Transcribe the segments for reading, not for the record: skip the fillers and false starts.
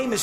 name is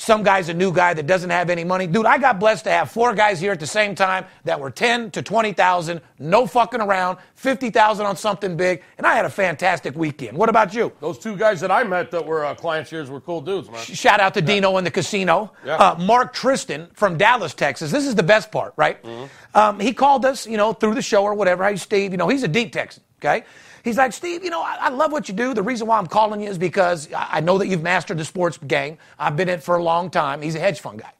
some guy's a new guy that doesn't have any money. Dude, I got blessed to have four guys here at the same time that were 10 to 20,000, no fucking around, 50,000 on something big, and I had a fantastic weekend. What about you? Those two guys that I met that were clients here were cool dudes, man. Shout out to Dino in the casino. Yeah. Mark Tristan from Dallas, Texas. This is the best part, right? He called us, you know, through the show or whatever. Hey, Steve, you know, he's a deep Texan, okay? He's like, Steve, you know, I love what you do. The reason why I'm calling you is because I know that you've mastered the sports game. I've been in it for a long time. He's a hedge fund guy.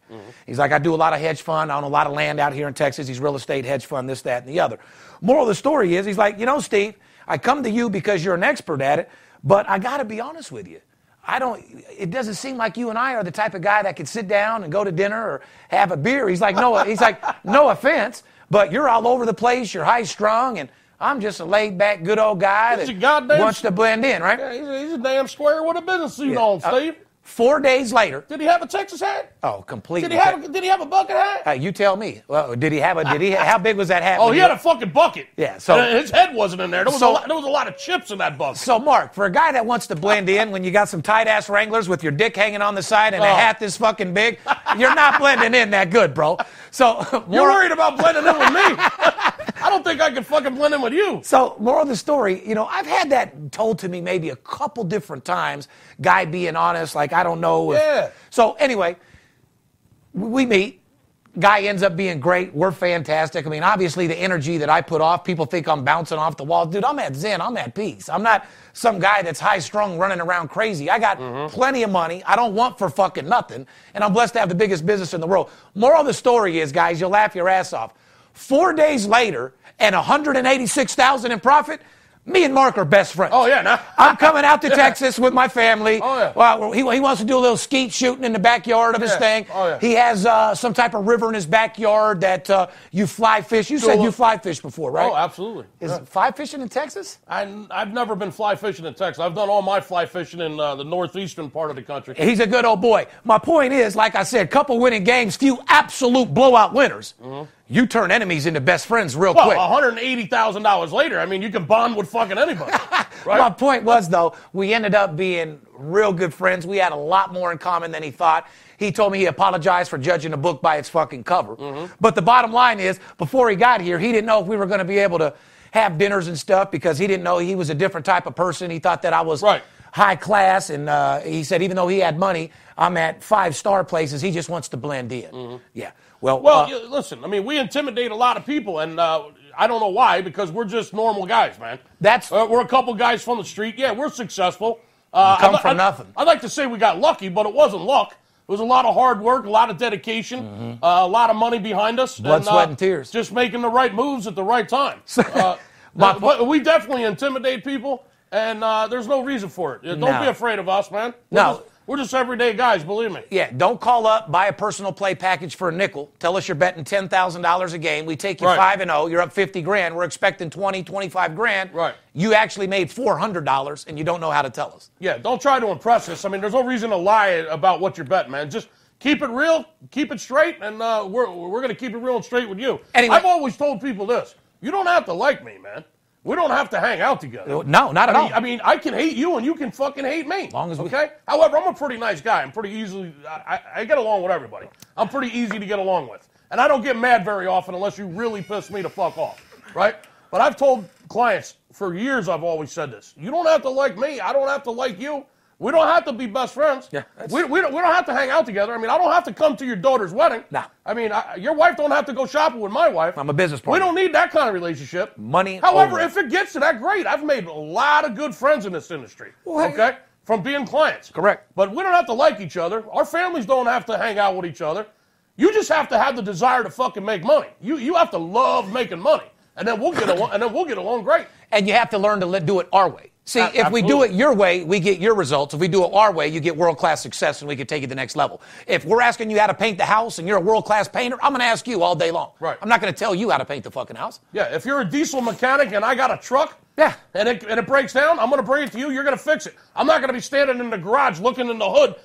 He's like, I do a lot of hedge fund. I own a lot of land out here in Texas. He's real estate, hedge fund, this, that, and the other. Moral of the story is, he's like, you know, Steve, I come to you because you're an expert at it, but I got to be honest with you. It doesn't seem like you and I are the type of guy that could sit down and go to dinner or have a beer. He's like, no, he's like, no offense, but you're all over the place. You're high strung, and I'm just a laid-back, good old guy that wants to blend in, right? Yeah, he's a damn square with a business suit on, Steve. 4 days later. Did he have a Texas hat? Oh, completely. Did he have a bucket hat? You tell me. Well, how big was that hat? Oh, he had a fucking bucket. Yeah. So his head wasn't in there. There was a lot of chips in that bucket. So, Mark, for a guy that wants to blend in when you got some tight-ass Wranglers with your dick hanging on the side and a hat this fucking big, you're not blending in that good, bro. So you're worried about blending in with me. I don't think I could fucking blend in with you. So, moral of the story, you know, I've had that told to me maybe a couple different times, guy being honest, like, I don't know. Yeah. So, anyway, we meet. Guy ends up being great. We're fantastic. I mean, obviously, the energy that I put off, people think I'm bouncing off the wall. Dude, I'm at zen. I'm at peace. I'm not some guy that's high-strung running around crazy. I got plenty of money. I don't want for fucking nothing. And I'm blessed to have the biggest business in the world. Moral of the story is, guys, you'll laugh your ass off. 4 days later, and $186,000 in profit, me and Mark are best friends. Oh, yeah. No. I'm coming out to Texas with my family. Oh, yeah. Well, he wants to do a little skeet shooting in the backyard of his thing. Oh, yeah. He has some type of river in his backyard that you fly fish. You said you fly fish before, right? Oh, absolutely. Is it fly fishing in Texas? I've never been fly fishing in Texas. I've done all my fly fishing in the northeastern part of the country. He's a good old boy. My point is, like I said, couple winning games, few absolute blowout winners. Mm-hmm. You turn enemies into best friends real quick. $180,000 later, I mean, you can bond with fucking anybody. Right? My point was, though, we ended up being real good friends. We had a lot more in common than he thought. He told me he apologized for judging a book by its fucking cover. Mm-hmm. But the bottom line is, before he got here, he didn't know if we were going to be able to have dinners and stuff because he didn't know he was a different type of person. He thought that I was high class, and he said even though he had money, I'm at five-star places. He just wants to blend in. Mm-hmm. Yeah. Well, listen, I mean, we intimidate a lot of people, and I don't know why, because we're just normal guys, man. We're a couple guys from the street. Yeah, we're successful. Nothing. I'd like to say we got lucky, but it wasn't luck. It was a lot of hard work, a lot of dedication, a lot of money behind us. Blood, sweat, and tears. Just making the right moves at the right time. We definitely intimidate people, and there's no reason for it. Don't be afraid of us, man. We're just everyday guys, believe me. Yeah, don't call up, buy a personal play package for a nickel. Tell us you're betting $10,000 a game. We take you 5-0. You're up 50 grand. We're expecting 20, 25 grand. Right. You actually made $400, and you don't know how to tell us. Yeah, don't try to impress us. I mean, there's no reason to lie about what you're betting, man. Just keep it real, keep it straight, and we're going to keep it real and straight with you. Anyway, I've always told people this. You don't have to like me, man. We don't have to hang out together. No, not at all. I mean, I can hate you and you can fucking hate me. Long as we... Okay? However, I'm a pretty nice guy. I'm pretty easily... I get along with everybody. I'm pretty easy to get along with. And I don't get mad very often unless you really piss me the fuck off. Right? But I've told clients for years, I've always said this. You don't have to like me. I don't have to like you. We don't have to be best friends. Yeah, we don't have to hang out together. I mean, I don't have to come to your daughter's wedding. No. I mean, your wife don't have to go shopping with my wife. I'm a business partner. We don't need that kind of relationship. Money. However, if it gets to that, great. I've made a lot of good friends in this industry. What? Okay? From being clients. Correct. But we don't have to like each other. Our families don't have to hang out with each other. You just have to have the desire to fucking make money. You have to love making money. And then we'll get along, great. And you have to learn to do it our way. See, if we do it your way, we get your results. If we do it our way, you get world-class success, and we can take it to the next level. If we're asking you how to paint the house and you're a world-class painter, I'm going to ask you all day long. Right. I'm not going to tell you how to paint the fucking house. Yeah, if you're a diesel mechanic and I got a truck and it breaks down, I'm going to bring it to you. You're going to fix it. I'm not going to be standing in the garage looking in the hood,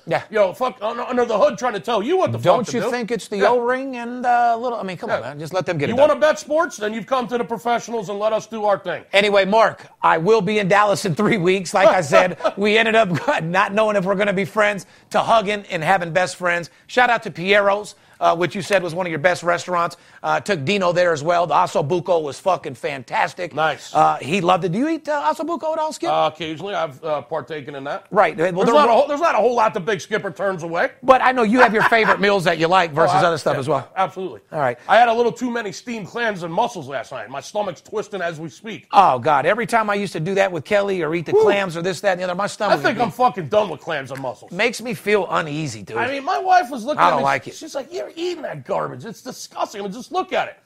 under the hood trying to tell you what the fuck to do. Don't you think it's the O-ring and a little, I mean, come on, man. Just let them get it done. You want to bet sports? Then you've come to the professionals and let us do our thing. Anyway, Mark, I will be in Dallas in 3 weeks, like I said. We ended up not knowing if we're going to be friends, to hugging and having best friends. Shout out to Piero's, which you said was one of your best restaurants. Took Dino there as well. The ossobuco was fucking fantastic. Nice. He loved it. Do you eat ossobuco at all, Skip? Occasionally. I've partaken in that. Right. Well, there's not a whole lot the Big Skipper turns away. But I know you have your favorite meals that you like versus other stuff as well. Absolutely. All right. I had a little too many steamed clams and mussels last night. My stomach's twisting as we speak. Oh, God. Every time I used to do that with Kelly or eat the clams or this, that, and the other, my stomach... I think I'm fucking done with clams and mussels. Makes me feel uneasy, dude. I mean, my wife was looking at me. I don't like it. She's like, you're eating that garbage. It's disgusting. I mean, just look at it.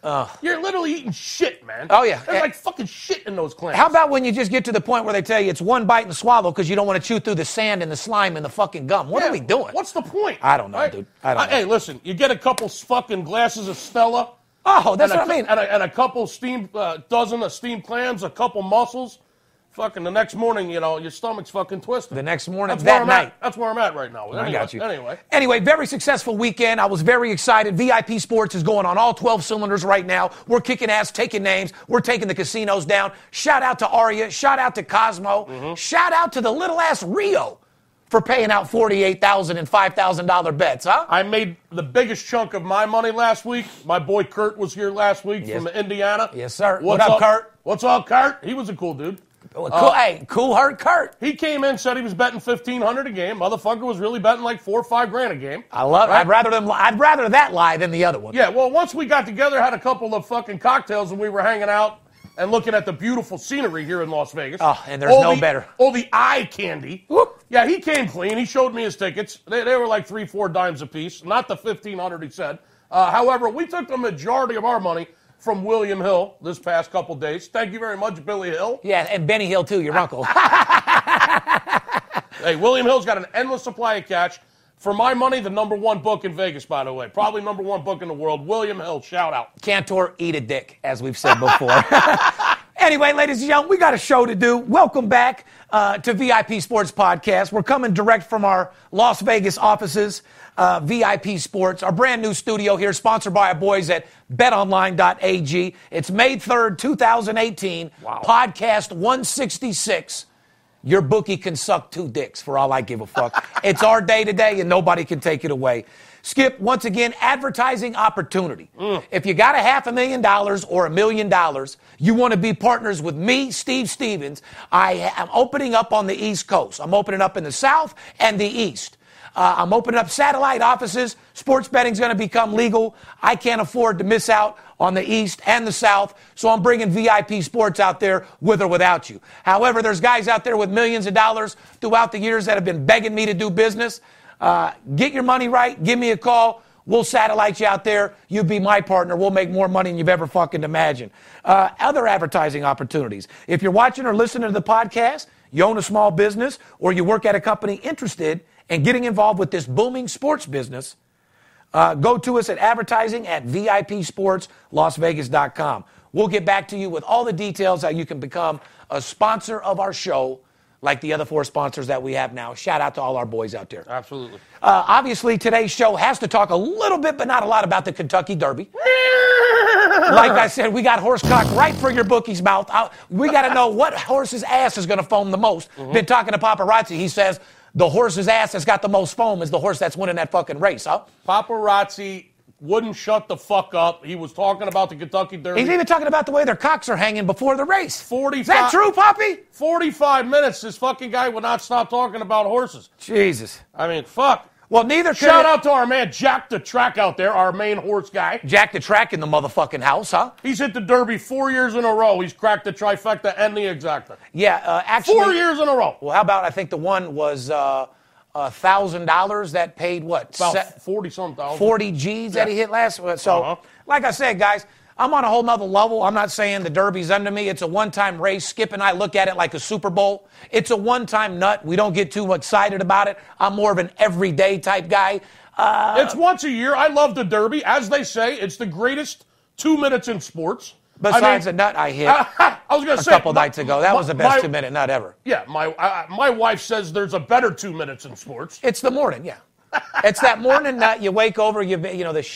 You're literally eating shit, man. Oh, yeah. There's like fucking shit in those clams. How about when you just get to the point where they tell you it's one bite and swallow because you don't want to chew through the sand and the slime and the fucking gum? What are we doing? What's the point? I don't know, dude. I don't know. Hey, listen, you get a couple fucking glasses of Stella. Oh, that's what I mean. And a couple dozen of steamed clams, a couple mussels. Fucking the next morning, you know, your stomach's fucking twisted. The next morning, that's where I'm at right now. Anyway, I got you. Anyway, very successful weekend. I was very excited. VIP Sports is going on all 12 cylinders right now. We're kicking ass, taking names. We're taking the casinos down. Shout out to Aria. Shout out to Cosmo. Mm-hmm. Shout out to the little ass Rio for paying out $48,000 and $5,000 bets, huh? I made the biggest chunk of my money last week. My boy Kurt was here last week from Indiana. Yes, sir. What up, Kurt? What's up, Kurt? He was a cool dude. Cool Heart Kurt. He came in, said he was betting $1,500 a game. Motherfucker was really betting like $4 or $5 grand a game. I love it. Right? I'd rather that lie than the other one. Yeah, well, once we got together, had a couple of fucking cocktails, and we were hanging out and looking at the beautiful scenery here in Las Vegas. Oh, and there's better. All the eye candy. Whoop. Yeah, he came clean. He showed me his tickets. They were like 3-4 dimes a piece, not the $1,500 he said. However, we took the majority of our money from William Hill this past couple days. Thank you very much, Billy Hill. Yeah, and Benny Hill, too, your uncle. Hey, William Hill's got an endless supply of cash. For my money, the number one book in Vegas, by the way. Probably number one book in the world. William Hill, shout out. Cantor, eat a dick, as we've said before. Anyway, ladies and gentlemen, we got a show to do. Welcome back to VIP Sports Podcast. We're coming direct from our Las Vegas offices, VIP Sports, our brand new studio here, sponsored by our boys at betonline.ag. It's May 3rd, 2018, Podcast 166. Your bookie can suck two dicks for all I give a fuck. It's our day today, and nobody can take it away. Skip, once again, advertising opportunity. If you got $500,000 or $1 million, you want to be partners with me, Steve Stevens. I am opening up on the East Coast. I'm opening up in the South and the East. I'm opening up satellite offices. Sports betting's going to become legal. I can't afford to miss out on the East and the South, so I'm bringing VIP Sports out there with or without you. However, there's guys out there with millions of dollars throughout the years that have been begging me to do business. Get your money right. Give me a call. We'll satellite you out there. You be my partner. We'll make more money than you've ever fucking imagined. Other advertising opportunities. If you're watching or listening to the podcast, you own a small business, or you work at a company interested in getting involved with this booming sports business, go to us at advertising at VIPSportsLasVegas.com. We'll get back to you with all the details how you can become a sponsor of our show, like the other four sponsors that we have now. Shout out to all our boys out there. Absolutely. Obviously, today's show has to talk a little bit, but not a lot, about the Kentucky Derby. Like I said, we got horse cock right for your bookie's mouth. We got to know what horse's ass is going to foam the most. Mm-hmm. Been talking to Paparazzi. He says the horse's ass that's got the most foam is the horse that's winning that fucking race, huh? Paparazzi wouldn't shut the fuck up. He was talking about the Kentucky Derby. He's even talking about the way their cocks are hanging before the race. 45, is that true, Poppy? 45 minutes, this fucking guy would not stop talking about horses. Jesus. I mean, fuck. Well, neither could... Shout out to our man Jack the Track out there, our main horse guy. Jack the Track in the motherfucking house, huh? He's hit the Derby 4 years in a row. He's cracked the trifecta and the exacta. Yeah, actually... 4 years in a row. Well, how about, I think the one was... $1,000 that paid what? About 40-something thousand. 40 Gs that he hit last week. So, like I said, guys, I'm on a whole nother level. I'm not saying the Derby's under me. It's a one-time race. Skip and I look at it like a Super Bowl. It's a one-time nut. We don't get too excited about it. I'm more of an everyday type guy. It's once a year. I love the Derby. As they say, it's the greatest 2 minutes in sports. Besides the nut I hit a couple nights ago. That was the best 2 minute nut ever. Yeah, my wife says there's a better 2 minutes in sports. It's the morning, yeah. It's that morning nut. You wake over, you know, the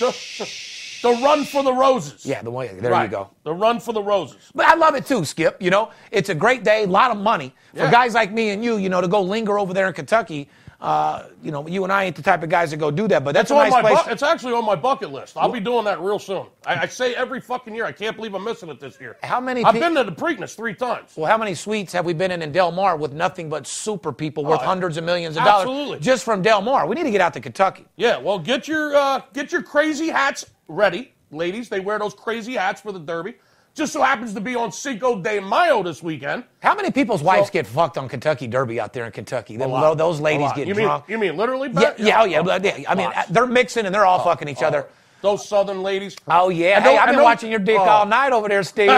run for the roses. Yeah, there you go. The run for the roses. But I love it too, Skip. You know, it's a great day, a lot of money. For guys like me and you, you know, to go linger over there in Kentucky. You know, you and I ain't the type of guys that go do that, but that's a nice place. It's actually on my bucket list. I'll be doing that real soon. I say every fucking year. I can't believe I'm missing it this year. I've been to the Preakness 3 times. Well, how many suites have we been in Del Mar with nothing but super people worth hundreds of millions of dollars just from Del Mar? We need to get out to Kentucky. Yeah, well, get your crazy hats ready, ladies. They wear those crazy hats for the Derby. Just so happens to be on Cinco de Mayo this weekend. How many people's wives get fucked on Kentucky Derby out there in Kentucky? Those ladies get drunk. You mean literally? Yeah. I mean, they're mixing and they're all fucking each other. Those southern ladies. Oh, yeah. Hey, I've been watching your dick all night over there, Steve.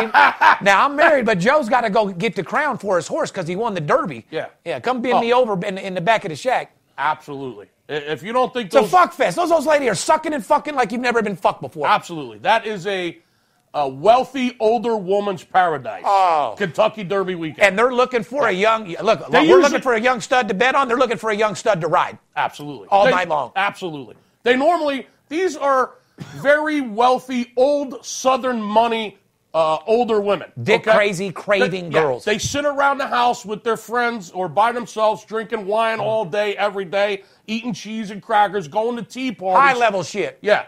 Now, I'm married, but Joe's got to go get the crown for his horse because he won the Derby. Yeah. Yeah, come bend me over in the back of the shack. Absolutely. If you don't think it's a fuck fest. Those ladies are sucking and fucking like you've never been fucked before. Absolutely. That is a wealthy older woman's paradise. Oh. Kentucky Derby weekend. And they're looking for we're looking for a young stud to bet on. They're looking for a young stud to ride. Absolutely. All night long. Absolutely. These are very wealthy, old, southern money, older women. Dick crazy, craving girls. They sit around the house with their friends or by themselves, drinking wine all day, every day, eating cheese and crackers, going to tea parties. High-level shit. Yeah.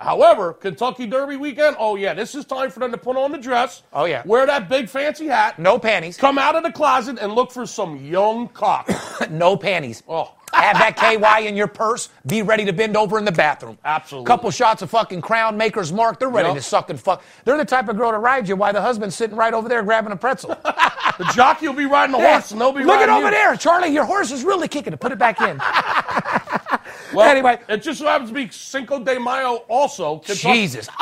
However, Kentucky Derby weekend, this is time for them to put on the dress. Oh, yeah. Wear that big fancy hat. No panties. Come out of the closet and look for some young cock. No panties. Oh. Have that KY in your purse. Be ready to bend over in the bathroom. Absolutely. Couple shots of fucking Crown, Maker's Mark. They're ready to suck and fuck. They're the type of girl to ride you while the husband's sitting right over there grabbing a pretzel. The jockey will be riding the horse and they'll be riding you. Look at over there, Charlie. Your horse is really kicking it. Put it back in. Well, anyway, it just so happens to be Cinco de Mayo also. Kentucky. Jesus. The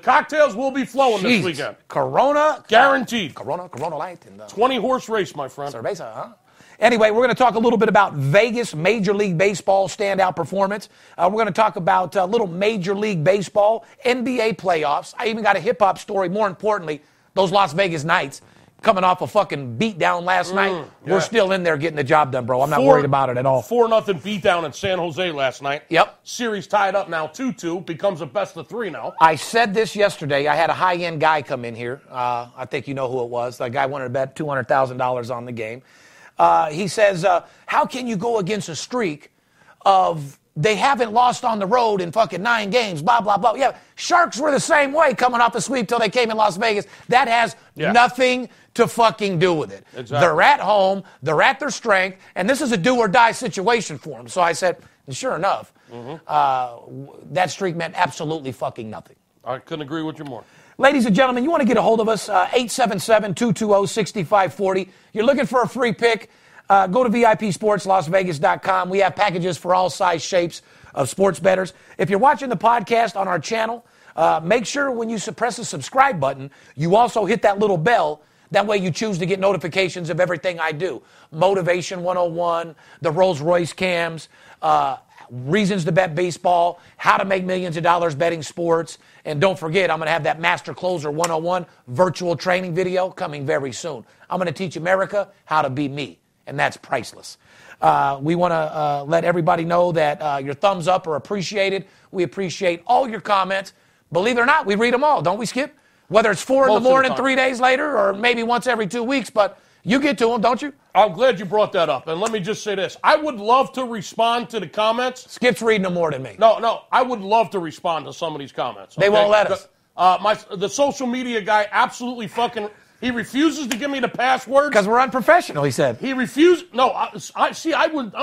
cocktails will be flowing this weekend. Corona. Guaranteed. Corona Light. 20-horse race, my friend. Cerveza, huh? Anyway, we're going to talk a little bit about Vegas Major League Baseball standout performance. We're going to talk about little Major League Baseball, NBA playoffs. I even got a hip-hop story. More importantly, those Las Vegas Knights. Coming off a fucking beatdown last night. Yeah. We're still in there getting the job done, bro. I'm not worried about it at all. 4-0 beatdown in San Jose last night. Yep. Series tied up now 2-2. Becomes a best of 3 now. I said this yesterday. I had a high-end guy come in here. I think you know who it was. The guy wanted to bet $200,000 on the game. He says, how can you go against a streak of they haven't lost on the road in fucking 9 games, blah, blah, blah. Yeah, Sharks were the same way coming off a sweep till they came in Las Vegas. That has nothing to fucking do with it. Exactly. They're at home. They're at their strength. And this is a do-or-die situation for them. So I said, and sure enough, that streak meant absolutely fucking nothing. I couldn't agree with you more. Ladies and gentlemen, you want to get a hold of us, 877-220-6540. You're looking for a free pick. Go to VIPSportsLasVegas.com. We have packages for all size shapes of sports bettors. If you're watching the podcast on our channel, make sure when you press the subscribe button, you also hit that little bell. That way you choose to get notifications of everything I do. Motivation 101, the Rolls-Royce cams, reasons to bet baseball, how to make millions of dollars betting sports. And don't forget, I'm going to have that Master Closer 101 virtual training video coming very soon. I'm going to teach America how to be me. And that's priceless. We want to let everybody know that your thumbs up are appreciated. We appreciate all your comments. Believe it or not, we read them all, don't we, Skip? Whether it's 4 in the morning, 3 days later, or maybe once every 2 weeks, but you get to them, don't you? I'm glad you brought that up, and let me just say this. I would love to respond to the comments. Skip's reading them more than me. No, I would love to respond to some of these comments. Okay? They won't let us. The social media guy absolutely fucking... He refuses to give me the password. Because we're unprofessional, he said. He refused. No, I'm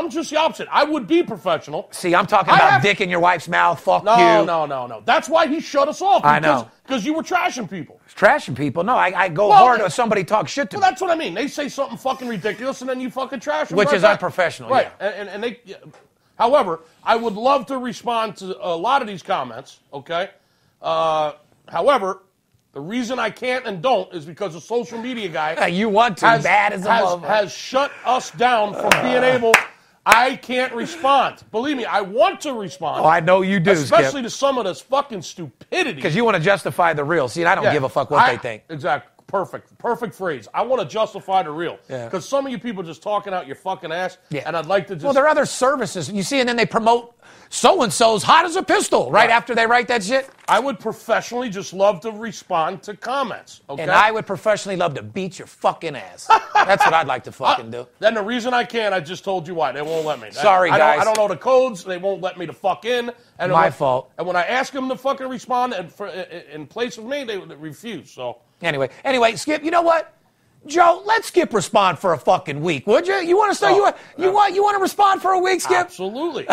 just the opposite. I would be professional. See, I'm talking about dick in your wife's mouth. Fuck you. No. That's why he shut us off. I know. Because you were trashing people. Trashing people? No, I go hard when somebody talks shit to me. Well, that's what I mean. They say something fucking ridiculous, and then you fucking trash them. Which is unprofessional, yeah. Right. And they. Yeah. However, I would love to respond to a lot of these comments, okay? However... The reason I can't and don't is because the social media guy you want to, has shut us down from being able. I can't respond. Believe me, I want to respond. Oh, I know you do, especially Skip. To some of this fucking stupidity. Because you want to justify the real. See, and I don't give a fuck what they think. Exactly. Perfect phrase. I want to justify the real. Because some of you people just talking out your fucking ass, and I'd like to just... Well, there are other services, you see, and then they promote so-and-so's hot as a pistol right after they write that shit. I would professionally just love to respond to comments, okay? And I would professionally love to beat your fucking ass. That's what I'd like to fucking do. Then the reason I can't, I just told you why. They won't let me. Sorry, guys. I don't know the codes. They won't let me to fuck in. And my fault. And when I ask them to fucking respond in place of me, they refuse, so... Anyway, Skip, you know what? Joe, let Skip respond for a fucking week, would you? You want to start? You want to respond for a week, Skip? Absolutely.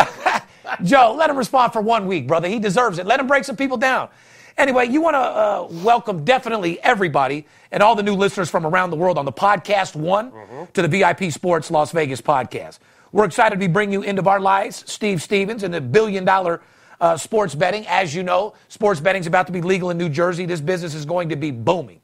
Joe, let him respond for 1 week, brother. He deserves it. Let him break some people down. Anyway, you want to welcome definitely everybody and all the new listeners from around the world on the Podcast One to the VIP Sports Las Vegas podcast. We're excited to be bringing you into our lives, Steve Stevens and the billion-dollar sports betting. As you know, sports betting is about to be legal in New Jersey. This business is going to be booming.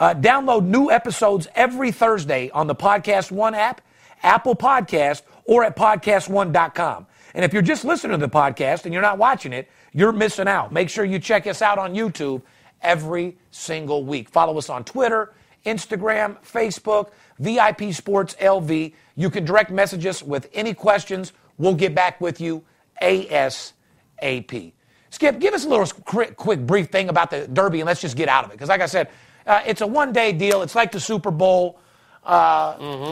Download new episodes every Thursday on the Podcast One app, Apple Podcast, or at podcastone.com. And if you're just listening to the podcast and you're not watching it, you're missing out. Make sure you check us out on YouTube every single week. Follow us on Twitter, Instagram, Facebook, VIP Sports LV. You can direct message us with any questions. We'll get back with you ASAP. Skip, give us a little quick brief thing about the Derby, and let's just get out of it. Because like I said, it's a one-day deal. It's like the Super Bowl. You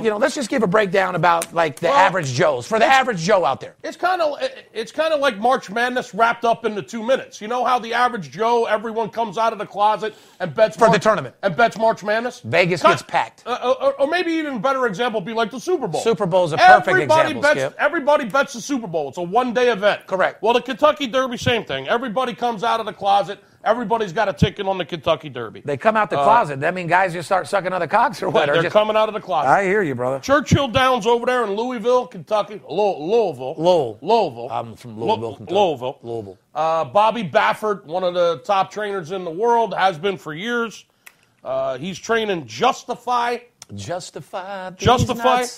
know, let's just give a breakdown about like the average Joes for the average Joe out there. It's kind of like March Madness wrapped up into 2 minutes. You know how the average Joe, everyone comes out of the closet and bets for the tournament and bets March Madness. Vegas gets packed. Or maybe even a better example would be like the Super Bowl. Super Bowl is a perfect example. Everybody bets the Super Bowl. It's a one-day event. Correct. Well, the Kentucky Derby, same thing. Everybody comes out of the closet. Everybody's got a ticket on the Kentucky Derby. They come out the closet. That mean guys just start sucking other cocks or what? They're coming out of the closet. I hear you, brother. Churchill Downs over there in Louisville, Kentucky. Louisville. I'm from Louisville, Kentucky. Louisville. Bobby Baffert, one of the top trainers in the world, has been for years. He's training Justify. Justify. Justify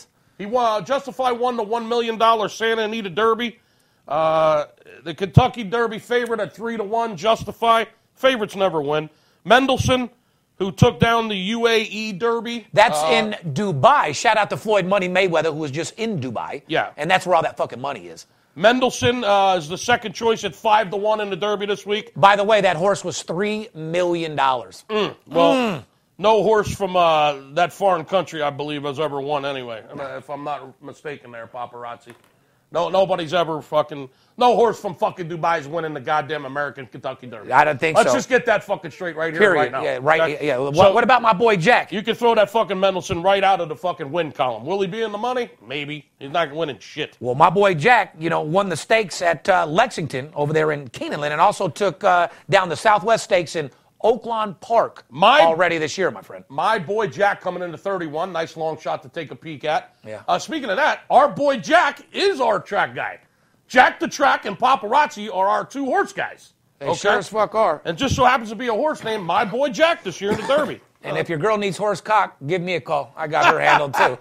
won the $1 million Santa Anita Derby. The Kentucky Derby favorite at 3-1, Justify. Favorites never win. Mendelssohn, who took down the UAE Derby. That's in Dubai. Shout out to Floyd Money Mayweather, who was just in Dubai. Yeah. And that's where all that fucking money is. Mendelssohn is the second choice at 5-1 in the Derby this week. By the way, that horse was $3 million. No horse from that foreign country, I believe, has ever won anyway. If I'm not mistaken there, Paparazzi. No, nobody's ever fucking... No horse from fucking Dubai's winning the goddamn American Kentucky Derby. I don't think so. Let's just get that fucking straight right here, right now. Yeah, right. What about my boy Jack? You can throw that fucking Mendelssohn right out of the fucking win column. Will he be in the money? Maybe. He's not winning shit. Well, my boy Jack, you know, won the stakes at Lexington over there in Keeneland and also took down the Southwest Stakes in Oaklawn Park already this year, my friend. My boy Jack coming into 31. Nice long shot to take a peek at. Yeah. Speaking of that, our boy Jack is our track guy. Jack the Track and Paparazzi are our two horse guys. They sure as fuck are. And just so happens to be a horse named My Boy Jack this year in the Derby. And if your girl needs horse cock, give me a call. I got her handled too.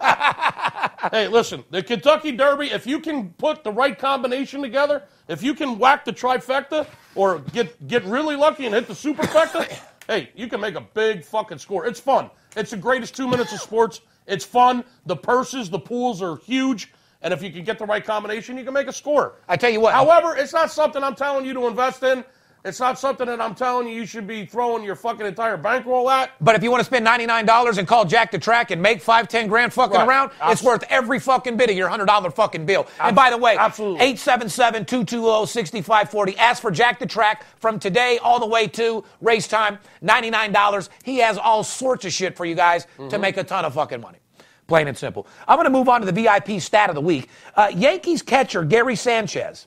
Hey, listen, the Kentucky Derby, if you can put the right combination together, if you can whack the trifecta or get really lucky and hit the superfecta, hey, you can make a big fucking score. It's fun. It's the greatest 2 minutes of sports. It's fun. The purses, the pools are huge. And if you can get the right combination, you can make a score. I tell you what. However, it's not something I'm telling you to invest in. It's not something that I'm telling you should be throwing your fucking entire bankroll at. But if you want to spend $99 and call Jack the Track and make $5-10 grand fucking around, it's worth every fucking bit of your $100 fucking bill. And by the way, 877-220-6540. Ask for Jack the Track from today all the way to race time, $99. He has all sorts of shit for you guys to make a ton of fucking money. Plain and simple. I'm going to move on to the VIP stat of the week. Yankees catcher Gary Sanchez,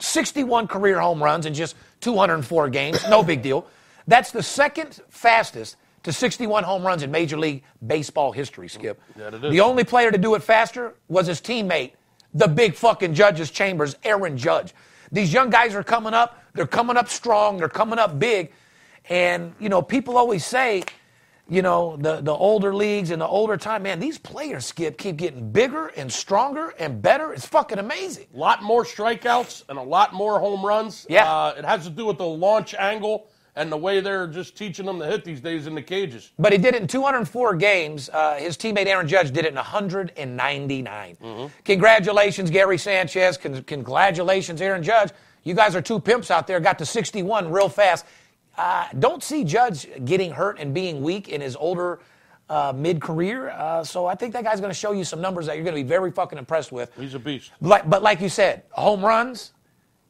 61 career home runs in just 204 games. No big deal. That's the second fastest to 61 home runs in Major League Baseball history, Skip. That it is. The only player to do it faster was his teammate, the big fucking Judge's Chambers, Aaron Judge. These young guys are coming up. They're coming up strong. They're coming up big. And, you know, people always say, you know, the older leagues and the older time, man, these players, Skip, keep getting bigger and stronger and better. It's fucking amazing. A lot more strikeouts and a lot more home runs. Yeah. It has to do with the launch angle and the way they're just teaching them to hit these days in the cages. But he did it in 204 games. His teammate Aaron Judge did it in 199. Congratulations, Gary Sanchez. Congratulations, Aaron Judge. You guys are two pimps out there. Got to 61 real fast. Don't see Judge getting hurt and being weak in his older mid-career. So I think that guy's going to show you some numbers that you're going to be very fucking impressed with. He's a beast. But like you said, home runs,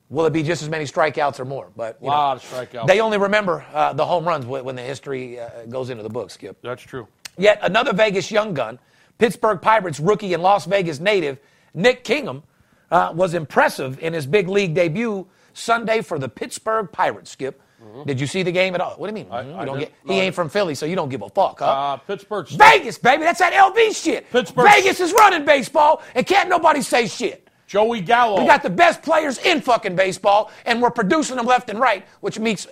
will it be just as many strikeouts or more? But a lot of strikeouts. They only remember the home runs when the history goes into the book, Skip. That's true. Yet another Vegas young gun, Pittsburgh Pirates rookie and Las Vegas native, Nick Kingham, was impressive in his big league debut Sunday for the Pittsburgh Pirates, Skip. Did you see the game at all? What do you mean? He ain't from Philly, so you don't give a fuck, huh? Pittsburgh. Vegas, baby. That's that LV shit. Pittsburgh. Vegas is running baseball, and can't nobody say shit. Joey Gallo. We got the best players in fucking baseball, and we're producing them left and right, which makes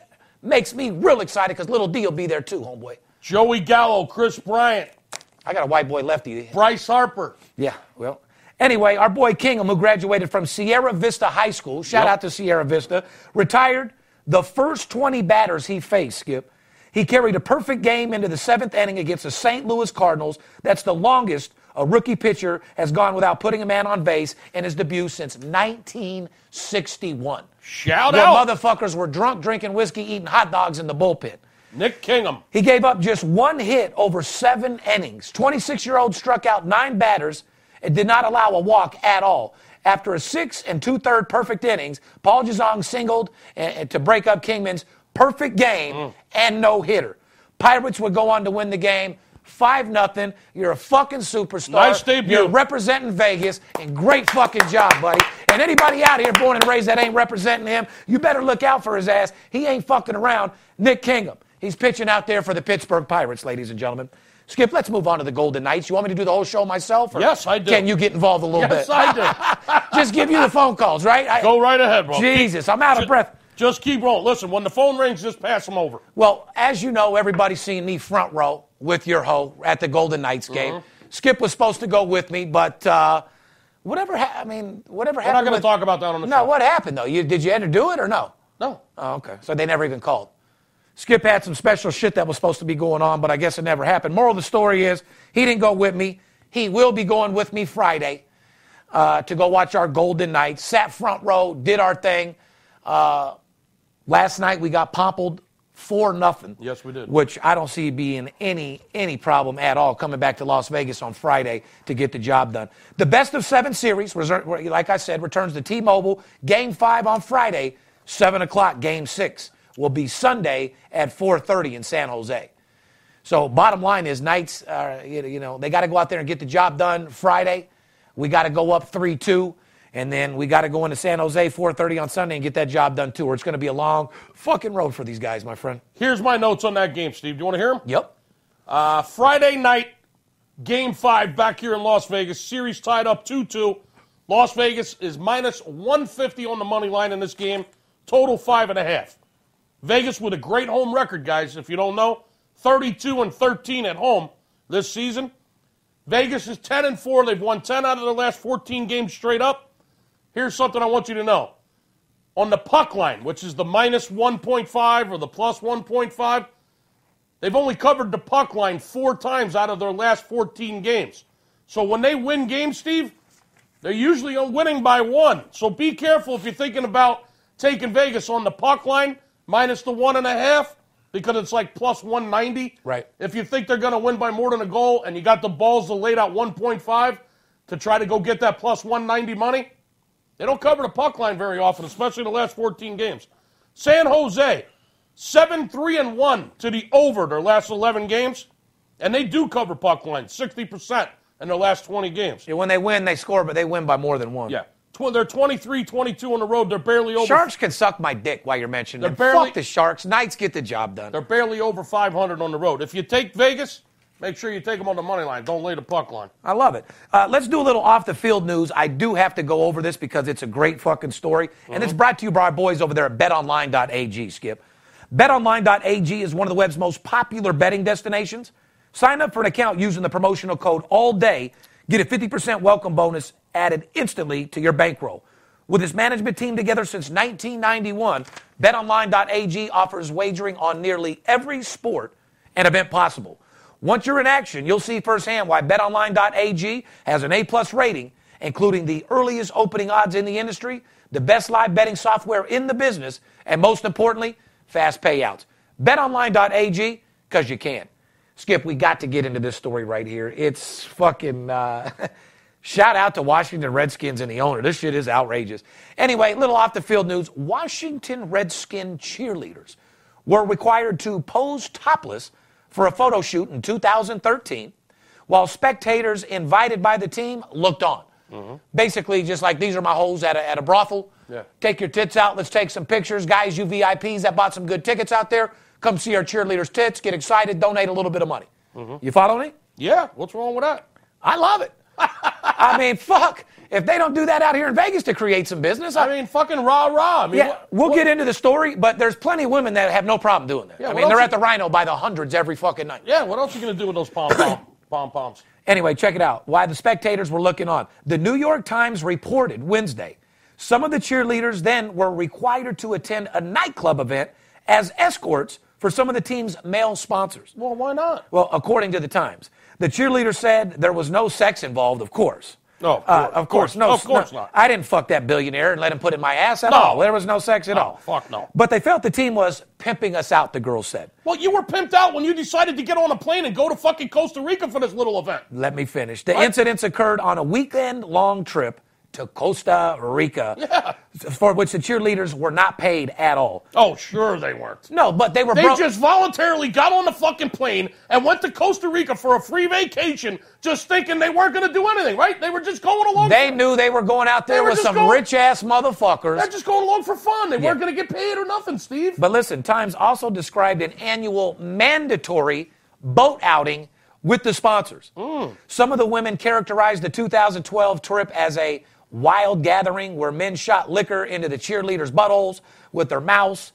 me real excited because Little D will be there too, homeboy. Joey Gallo, Chris Bryant. I got a white boy lefty. Bryce Harper. Yeah, well. Anyway, our boy Kingham, who graduated from Sierra Vista High School, shout out to Sierra Vista, retired. The first 20 batters he faced, Skip, he carried a perfect game into the seventh inning against the St. Louis Cardinals. That's the longest a rookie pitcher has gone without putting a man on base in his debut since 1961. Shout out. The motherfuckers were drunk, drinking whiskey, eating hot dogs in the bullpen. Nick Kingham. He gave up just one hit over 7 innings. 26-year-old struck out 9 batters and did not allow a walk at all. After a 6 2/3 perfect innings, Paul Jazong singled to break up Kingman's perfect game and no-hitter. Pirates would go on to win the game 5-0. You're a fucking superstar. Nice debut. You're representing Vegas, and great fucking job, buddy. And anybody out here born and raised that ain't representing him, you better look out for his ass. He ain't fucking around. Nick Kingham. He's pitching out there for the Pittsburgh Pirates, ladies and gentlemen. Skip, let's move on to the Golden Knights. You want me to do the whole show myself? Or yes, I do. Can you get involved a little bit? Yes, I do. Just give you the phone calls, right? Go right ahead, bro. Jesus, I'm out of breath. Just keep rolling. Listen, when the phone rings, just pass them over. Well, as you know, everybody's seen me front row with your hoe at the Golden Knights game. Skip was supposed to go with me, but whatever happened. We're not going to talk about that on the show. No, what happened, though? Did you ever do it or no? No. Oh, okay. So they never even called. Skip had some special shit that was supposed to be going on, but I guess it never happened. Moral of the story is, he didn't go with me. He will be going with me Friday to go watch our Golden Knights. Sat front row, did our thing. Last night we got pompled 4-0. Yes, we did. Which I don't see being any problem at all coming back to Las Vegas on Friday to get the job done. The best of 7 series, like I said, returns to T-Mobile. Game 5 on Friday, 7 o'clock, Game 6. Will be Sunday at 4:30 in San Jose. So bottom line is, Knights, they got to go out there and get the job done Friday. We got to go up 3-2, and then we got to go into San Jose 4:30 on Sunday and get that job done too, or it's going to be a long fucking road for these guys, my friend. Here's my notes on that game, Steve. Do you want to hear them? Yep. Friday night, Game 5 back here in Las Vegas. Series tied up 2-2. Las Vegas is minus 150 on the money line in this game. Total 5.5. Vegas with a great home record, guys, if you don't know. 32-13 at home this season. Vegas is 10-4. They've won 10 out of their last 14 games straight up. Here's something I want you to know. On the puck line, which is the minus 1.5 or the plus 1.5, they've only covered the puck line 4 times out of their last 14 games. So when they win games, Steve, they're usually winning by 1. So be careful if you're thinking about taking Vegas on the puck line. minus the 1.5 because it's like plus 190. Right. If you think they're going to win by more than a goal and you got the balls to lay out 1.5 to try to go get that plus 190 money, they don't cover the puck line very often, especially in the last 14 games. San Jose, 7-3-1 to the over their last 11 games, and they do cover puck line 60% in their last 20 games. Yeah, when they win, they score, but they win by more than one. Yeah. They're 23-22 on the road. They're barely over. Sharks can suck my dick while you're mentioning them. Fuck the Sharks. Knights get the job done. They're barely over 500 on the road. If you take Vegas, make sure you take them on the money line. Don't lay the puck line. I love it. Let's do a little off-the-field news. I do have to go over this because it's a great fucking story. Mm-hmm. And it's brought to you by our boys over there at betonline.ag, Skip. Betonline.ag is one of the web's most popular betting destinations. Sign up for an account using the promotional code ALLDAY. Get a 50% welcome bonus added instantly to your bankroll. With its management team together since 1991, betonline.ag offers wagering on nearly every sport and event possible. Once you're in action, you'll see firsthand why betonline.ag has an A-plus rating, including the earliest opening odds in the industry, the best live betting software in the business, and most importantly, fast payouts. BetOnline.ag, because you can. Skip, we got to get into this story right here. It's fucking... shout out to Washington Redskins and the owner. This shit is outrageous. Anyway, little off-the-field news. Washington Redskin cheerleaders were required to pose topless for a photo shoot in 2013 while spectators invited by the team looked on. Mm-hmm. Basically, just like, these are my hoes at a brothel. Yeah. Take your tits out. Let's take some pictures. Guys, you VIPs that bought some good tickets out there, come see our cheerleaders' tits, get excited, donate a little bit of money. Mm-hmm. You follow me? Yeah. What's wrong with that? I love it. I mean, fuck. If they don't do that out here in Vegas to create some business. I mean, fucking rah-rah. I mean, yeah, we'll get into the story, but there's plenty of women that have no problem doing that. Yeah, I mean, they're at the Rhino by the hundreds every fucking night. Yeah, what else are you going to do with those pom-poms? Anyway, check it out. Why the spectators were looking on. The New York Times reported Wednesday some of the cheerleaders then were required to attend a nightclub event as escorts for some of the team's male sponsors. Well, why not? Well, according to the Times, the cheerleader said there was no sex involved, of course. No, of course not. I didn't fuck that billionaire and let him put in my ass at all. There was no sex at all. Fuck no. But they felt the team was pimping us out, the girl said. Well, you were pimped out when you decided to get on a plane and go to fucking Costa Rica for this little event. Let me finish. The incidents occurred on a weekend-long trip to Costa Rica, for which the cheerleaders were not paid at all. Oh, sure they weren't. No, but they were... They just voluntarily got on the fucking plane and went to Costa Rica for a free vacation just thinking they weren't going to do anything, right? They were just going along. They knew they were going out there with some rich-ass motherfuckers. They're just going along for fun. They weren't going to get paid or nothing, Steve. But listen, Times also described an annual mandatory boat outing with the sponsors. Mm. Some of the women characterized the 2012 trip as a wild gathering where men shot liquor into the cheerleaders' buttholes with their mouths.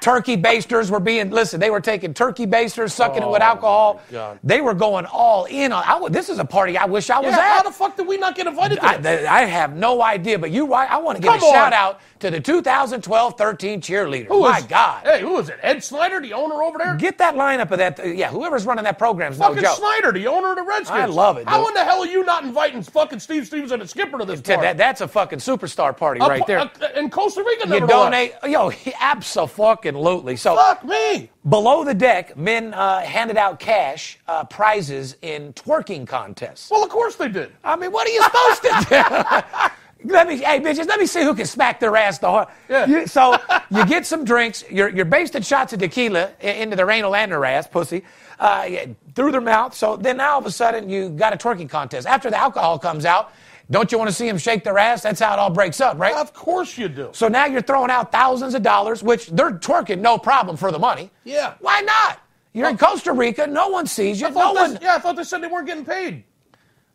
Turkey basters were they were taking turkey basters, sucking it with alcohol. They were going all in. This is a party I wish I was at. How the fuck did we not get invited to this? I have no idea, but you're right. I want to give a shout-out to the 2012-13 cheerleaders. My God. Hey, who is it? Ed Snyder, the owner over there? Get that lineup of that. Whoever's running that program is no joke. Fucking Snyder, the owner of the Redskins. I love it. How in the hell are you not inviting fucking Steve Stevens and the skipper to this party? That's a fucking superstar party right there. In Costa Rica, nevertheless. You donate... Absolutely. So, fuck me. Below the deck, men handed out cash prizes in twerking contests. Well, of course they did. I mean, what are you supposed to do? Hey, bitches, let me see who can smack their ass the hardest. Yeah. So you get some drinks. You're basting shots of tequila into their anal and their ass, pussy, through their mouth. So then now all of a sudden you got a twerking contest. After the alcohol comes out, don't you want to see them shake their ass? That's how it all breaks up, right? Of course you do. So now you're throwing out thousands of dollars, which they're twerking no problem for the money. Yeah. Why not? You're in Costa Rica. No one sees you. I thought they said they weren't getting paid.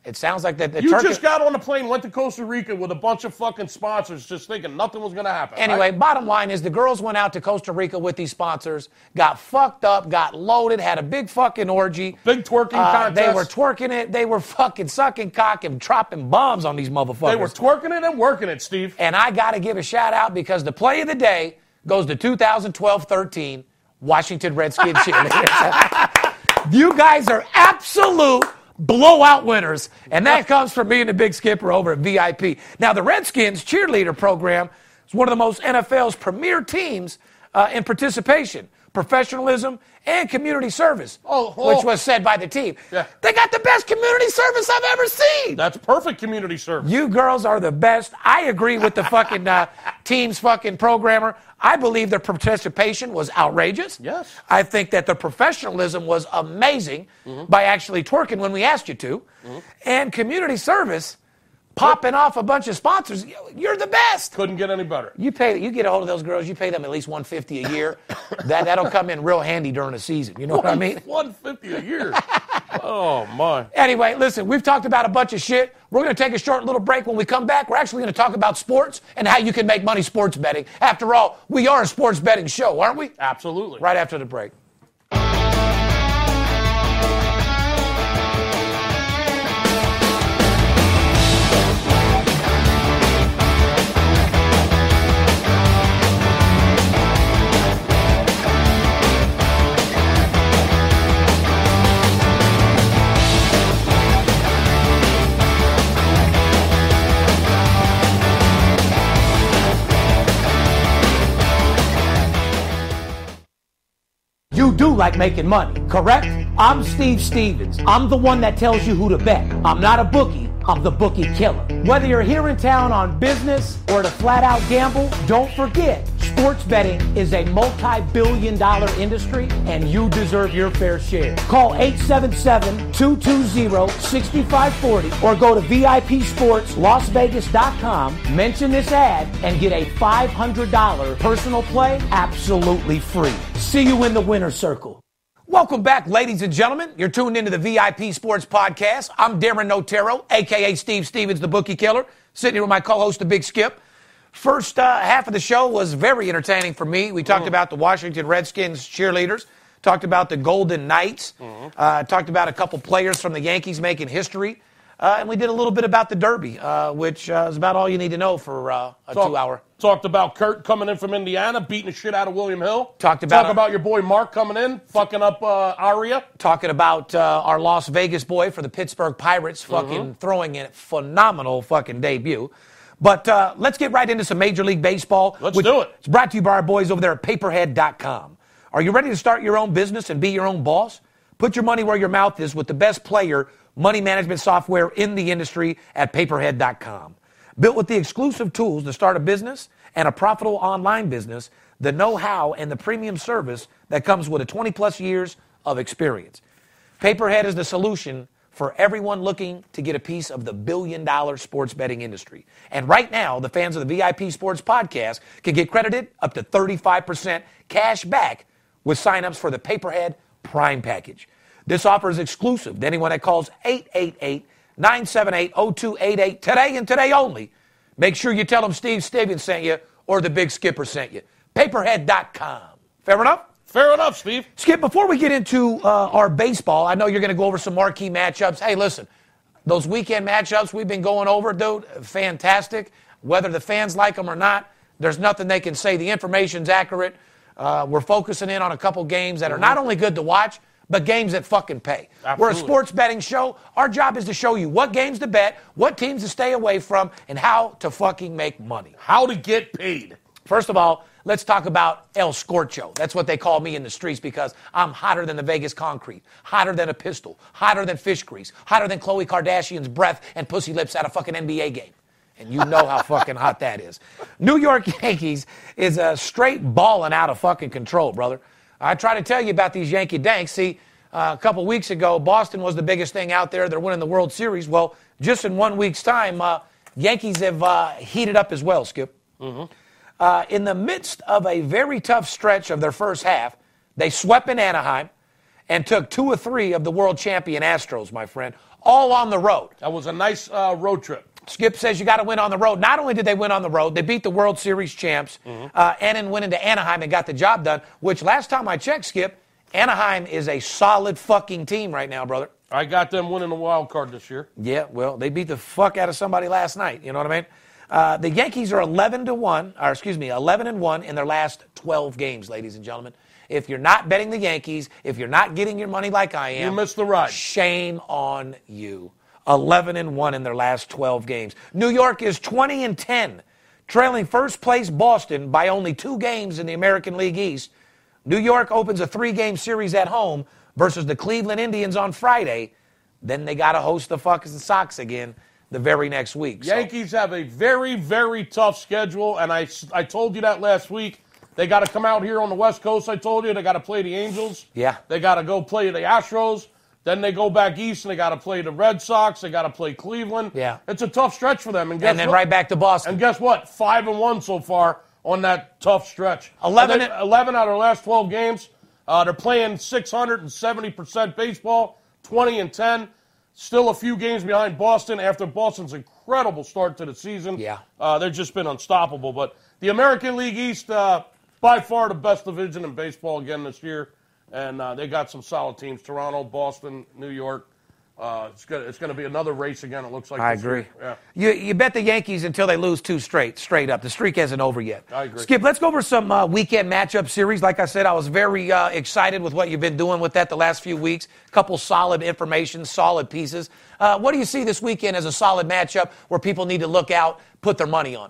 It sounds like that. You just got on the plane, went to Costa Rica with a bunch of fucking sponsors just thinking nothing was going to happen. Anyway, right? Bottom line is the girls went out to Costa Rica with these sponsors, got fucked up, got loaded, had a big fucking orgy. Big twerking contest. They were twerking it. They were fucking sucking cock and dropping bombs on these motherfuckers. They were twerking it and working it, Steve. And I got to give a shout out because the play of the day goes to 2012-13 Washington Redskins cheerleaders. You guys are absolute blowout winners, and that comes from me and the Big Skipper over at VIP. Now, the Redskins cheerleader program is one of the most NFL's premier teams and participation, professionalism, and community service, which was said by the team. Yeah. They got the best community service I've ever seen. That's perfect community service. You girls are the best. I agree with the fucking team's fucking programmer. I believe their participation was outrageous. Yes. I think that their professionalism was amazing by actually twerking when we asked you to. Mm-hmm. And community service, popping off a bunch of sponsors, you're the best. Couldn't get any better. You get a hold of those girls, you pay them at least $150 a year. That'll come in real handy during the season. You know what I mean? $150 a year. Oh, my. Anyway, listen, we've talked about a bunch of shit. We're going to take a short little break. When we come back, we're actually going to talk about sports and how you can make money sports betting. After all, we are a sports betting show, aren't we? Absolutely. Right after the break. You do like making money, correct? I'm Steve Stevens. I'm the one that tells you who to bet. I'm not a bookie. I'm the bookie killer. Whether you're here in town on business or to flat out gamble, don't forget, sports betting is a multi-billion-dollar industry, and you deserve your fair share. Call 877-220-6540 or go to VIPSportsLasVegas.com, mention this ad, and get a $500 personal play absolutely free. See you in the winner's circle. Welcome back, ladies and gentlemen. You're tuned into the VIP Sports Podcast. I'm Darren Notaro, a.k.a. Steve Stevens, the Bookie Killer, sitting here with my co-host, the Big Skip. First half of the show was very entertaining for me. We talked about the Washington Redskins cheerleaders, talked about the Golden Knights, talked about a couple players from the Yankees making history, and we did a little bit about the Derby, which is about all you need to know for a 2 hour. Talked about Kurt coming in from Indiana, beating the shit out of William Hill. Talked about your boy Mark coming in, fucking up Aria. Talking about our Las Vegas boy for the Pittsburgh Pirates, fucking throwing in a phenomenal fucking debut. But let's get right into some Major League Baseball. Let's do it. It's brought to you by our boys over there at Paperhead.com. Are you ready to start your own business and be your own boss? Put your money where your mouth is with the best player money management software in the industry at Paperhead.com. Built with the exclusive tools to start a business and a profitable online business, the know-how and the premium service that comes with a 20-plus years of experience. Paperhead is the solution for everyone looking to get a piece of the billion-dollar sports betting industry. And right now, the fans of the VIP Sports Podcast can get credited up to 35% cash back with sign-ups for the Paperhead Prime Package. This offer is exclusive to anyone that calls 888-978-0288 today and today only. Make sure you tell them Steve Stevens sent you or the Big Skipper sent you. Paperhead.com. Fair enough? Fair enough, Steve. Skip, before we get into our baseball, I know you're going to go over some marquee matchups. Hey, listen, those weekend matchups we've been going over, dude, fantastic. Whether the fans like them or not, there's nothing they can say. The information's accurate. We're focusing in on a couple games that are not only good to watch, but games that fucking pay. Absolutely. We're a sports betting show. Our job is to show you what games to bet, what teams to stay away from, and how to fucking make money. How to get paid. First of all, let's talk about El Scorcho. That's what they call me in the streets because I'm hotter than the Vegas concrete, hotter than a pistol, hotter than fish grease, hotter than Khloe Kardashian's breath and pussy lips at a fucking NBA game. And you know how fucking hot that is. New York Yankees is straight balling out of fucking control, brother. I try to tell you about these Yankee Danks. See, a couple weeks ago, Boston was the biggest thing out there. They're winning the World Series. Well, just in 1 week's time, Yankees have heated up as well, Skip. Mm-hmm. In the midst of a very tough stretch of their first half, they swept in Anaheim and took 2 or 3 of the world champion Astros, my friend, all on the road. That was a nice road trip. Skip says you got to win on the road. Not only did they win on the road, they beat the World Series champs and then went into Anaheim and got the job done, which last time I checked, Skip, Anaheim is a solid fucking team right now, brother. I got them winning the wild card this year. Yeah, well, they beat the fuck out of somebody last night. You know what I mean? The Yankees are 11-1 in their last 12 games, ladies and gentlemen. If you're not betting the Yankees, if you're not getting your money like I am, you missed the ride. Shame on you. 11-1 in their last 12 games. New York is 20-10 Trailing first place Boston by only 2 games in the American League East, New York opens a 3-game series at home versus the Cleveland Indians on Friday. Then they got to host the fucking Sox again the very next week. Yankees have a very, very tough schedule, and I told you that last week. They got to come out here on the West Coast, I told you. They got to play the Angels. Yeah. They got to go play the Astros. Then they go back east, and they got to play the Red Sox. They got to play Cleveland. Yeah. It's a tough stretch for them. And then right back to Boston. And guess what? 5-1 so far on that tough stretch. 11 out of their last 12 games. They're playing 670% baseball, 20-10. Still a few games behind Boston after Boston's incredible start to the season. Yeah. They've just been unstoppable. But the American League East, by far the best division in baseball again this year. And they got some solid teams, Toronto, Boston, New York. It's going to be another race again, it looks like. I agree. Yeah. You bet the Yankees until they lose 2 straight up. The streak isn't over yet. I agree. Skip, let's go over some weekend matchup series. Like I said, I was very excited with what you've been doing with that the last few weeks. A couple solid information, solid pieces. What do you see this weekend as a solid matchup where people need to look out, put their money on?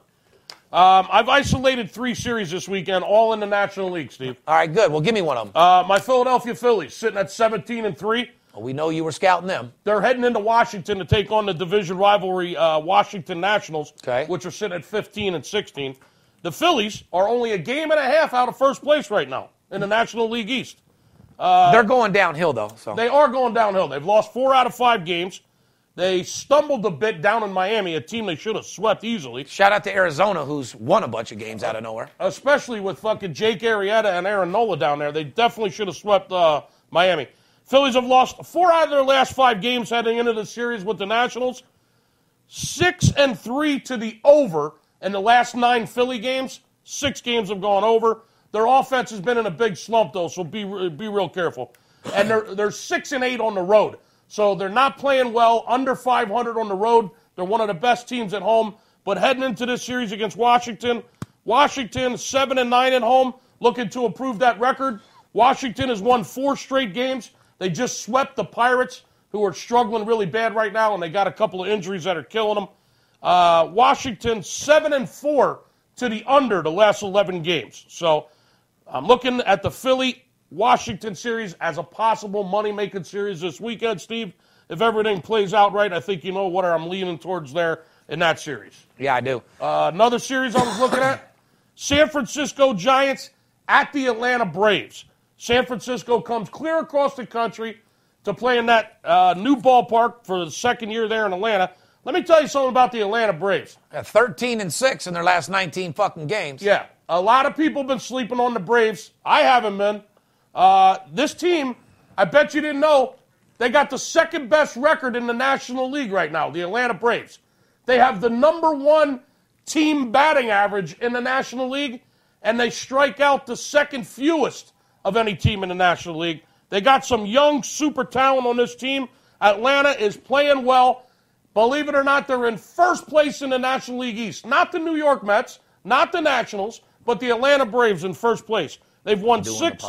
I've isolated 3 series this weekend, all in the National League, Steve. All right, good. Well, give me one of them. My Philadelphia Phillies sitting at 17-3. Well, we know you were scouting them. They're heading into Washington to take on the division rivalry Washington Nationals, which are sitting at 15-16. The Phillies are only a game and a half out of first place right now in the National League East. They're going downhill, though. They are going downhill. They've lost 4 out of 5 games. They stumbled a bit down in Miami, a team they should have swept easily. Shout out to Arizona, who's won a bunch of games out of nowhere. Especially with fucking Jake Arrieta and Aaron Nola down there. They definitely should have swept Miami. Phillies have lost 4 out of their last 5 games heading into the series with the Nationals. 6-3 to the over in the last 9 Philly games. 6 games have gone over. Their offense has been in a big slump, though, so be real careful. And they're 6-8 on the road. So they're not playing well, under 500 on the road. They're one of the best teams at home. But heading into this series against Washington, 7-9 at home, looking to improve that record. Washington has won 4 straight games. They just swept the Pirates, who are struggling really bad right now, and they got a couple of injuries that are killing them. Washington, 7-4 to the under the last 11 games. So I'm looking at the Philly Washington series as a possible money-making series this weekend, Steve. If everything plays out right, I think you know what I'm leaning towards there in that series. Yeah, I do. Another series I was looking at, San Francisco Giants at the Atlanta Braves. San Francisco comes clear across the country to play in that new ballpark for the second year there in Atlanta. Let me tell you something about the Atlanta Braves. 13-6 in their last 19 fucking games. Yeah, a lot of people have been sleeping on the Braves. I haven't been. This team, I bet you didn't know, they got the second best record in the National League right now, the Atlanta Braves. They have the #1 team batting average in the National League, and they strike out the second fewest of any team in the National League. They got some young super talent on this team. Atlanta is playing well. Believe it or not, they're in first place in the National League East. Not the New York Mets, not the Nationals, but the Atlanta Braves in first place. They've won 6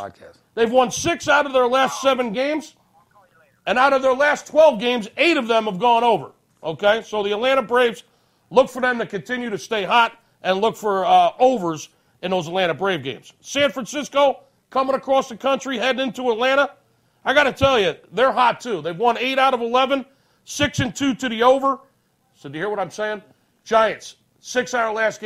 out of their last 7 games, and out of their last 12 games, 8 of them have gone over, okay? So the Atlanta Braves, look for them to continue to stay hot and look for overs in those Atlanta Brave games. San Francisco coming across the country, heading into Atlanta. I got to tell you, they're hot too. They've won 8 out of 11, 6-2 to the over. So do you hear what I'm saying? Giants, 6 out of last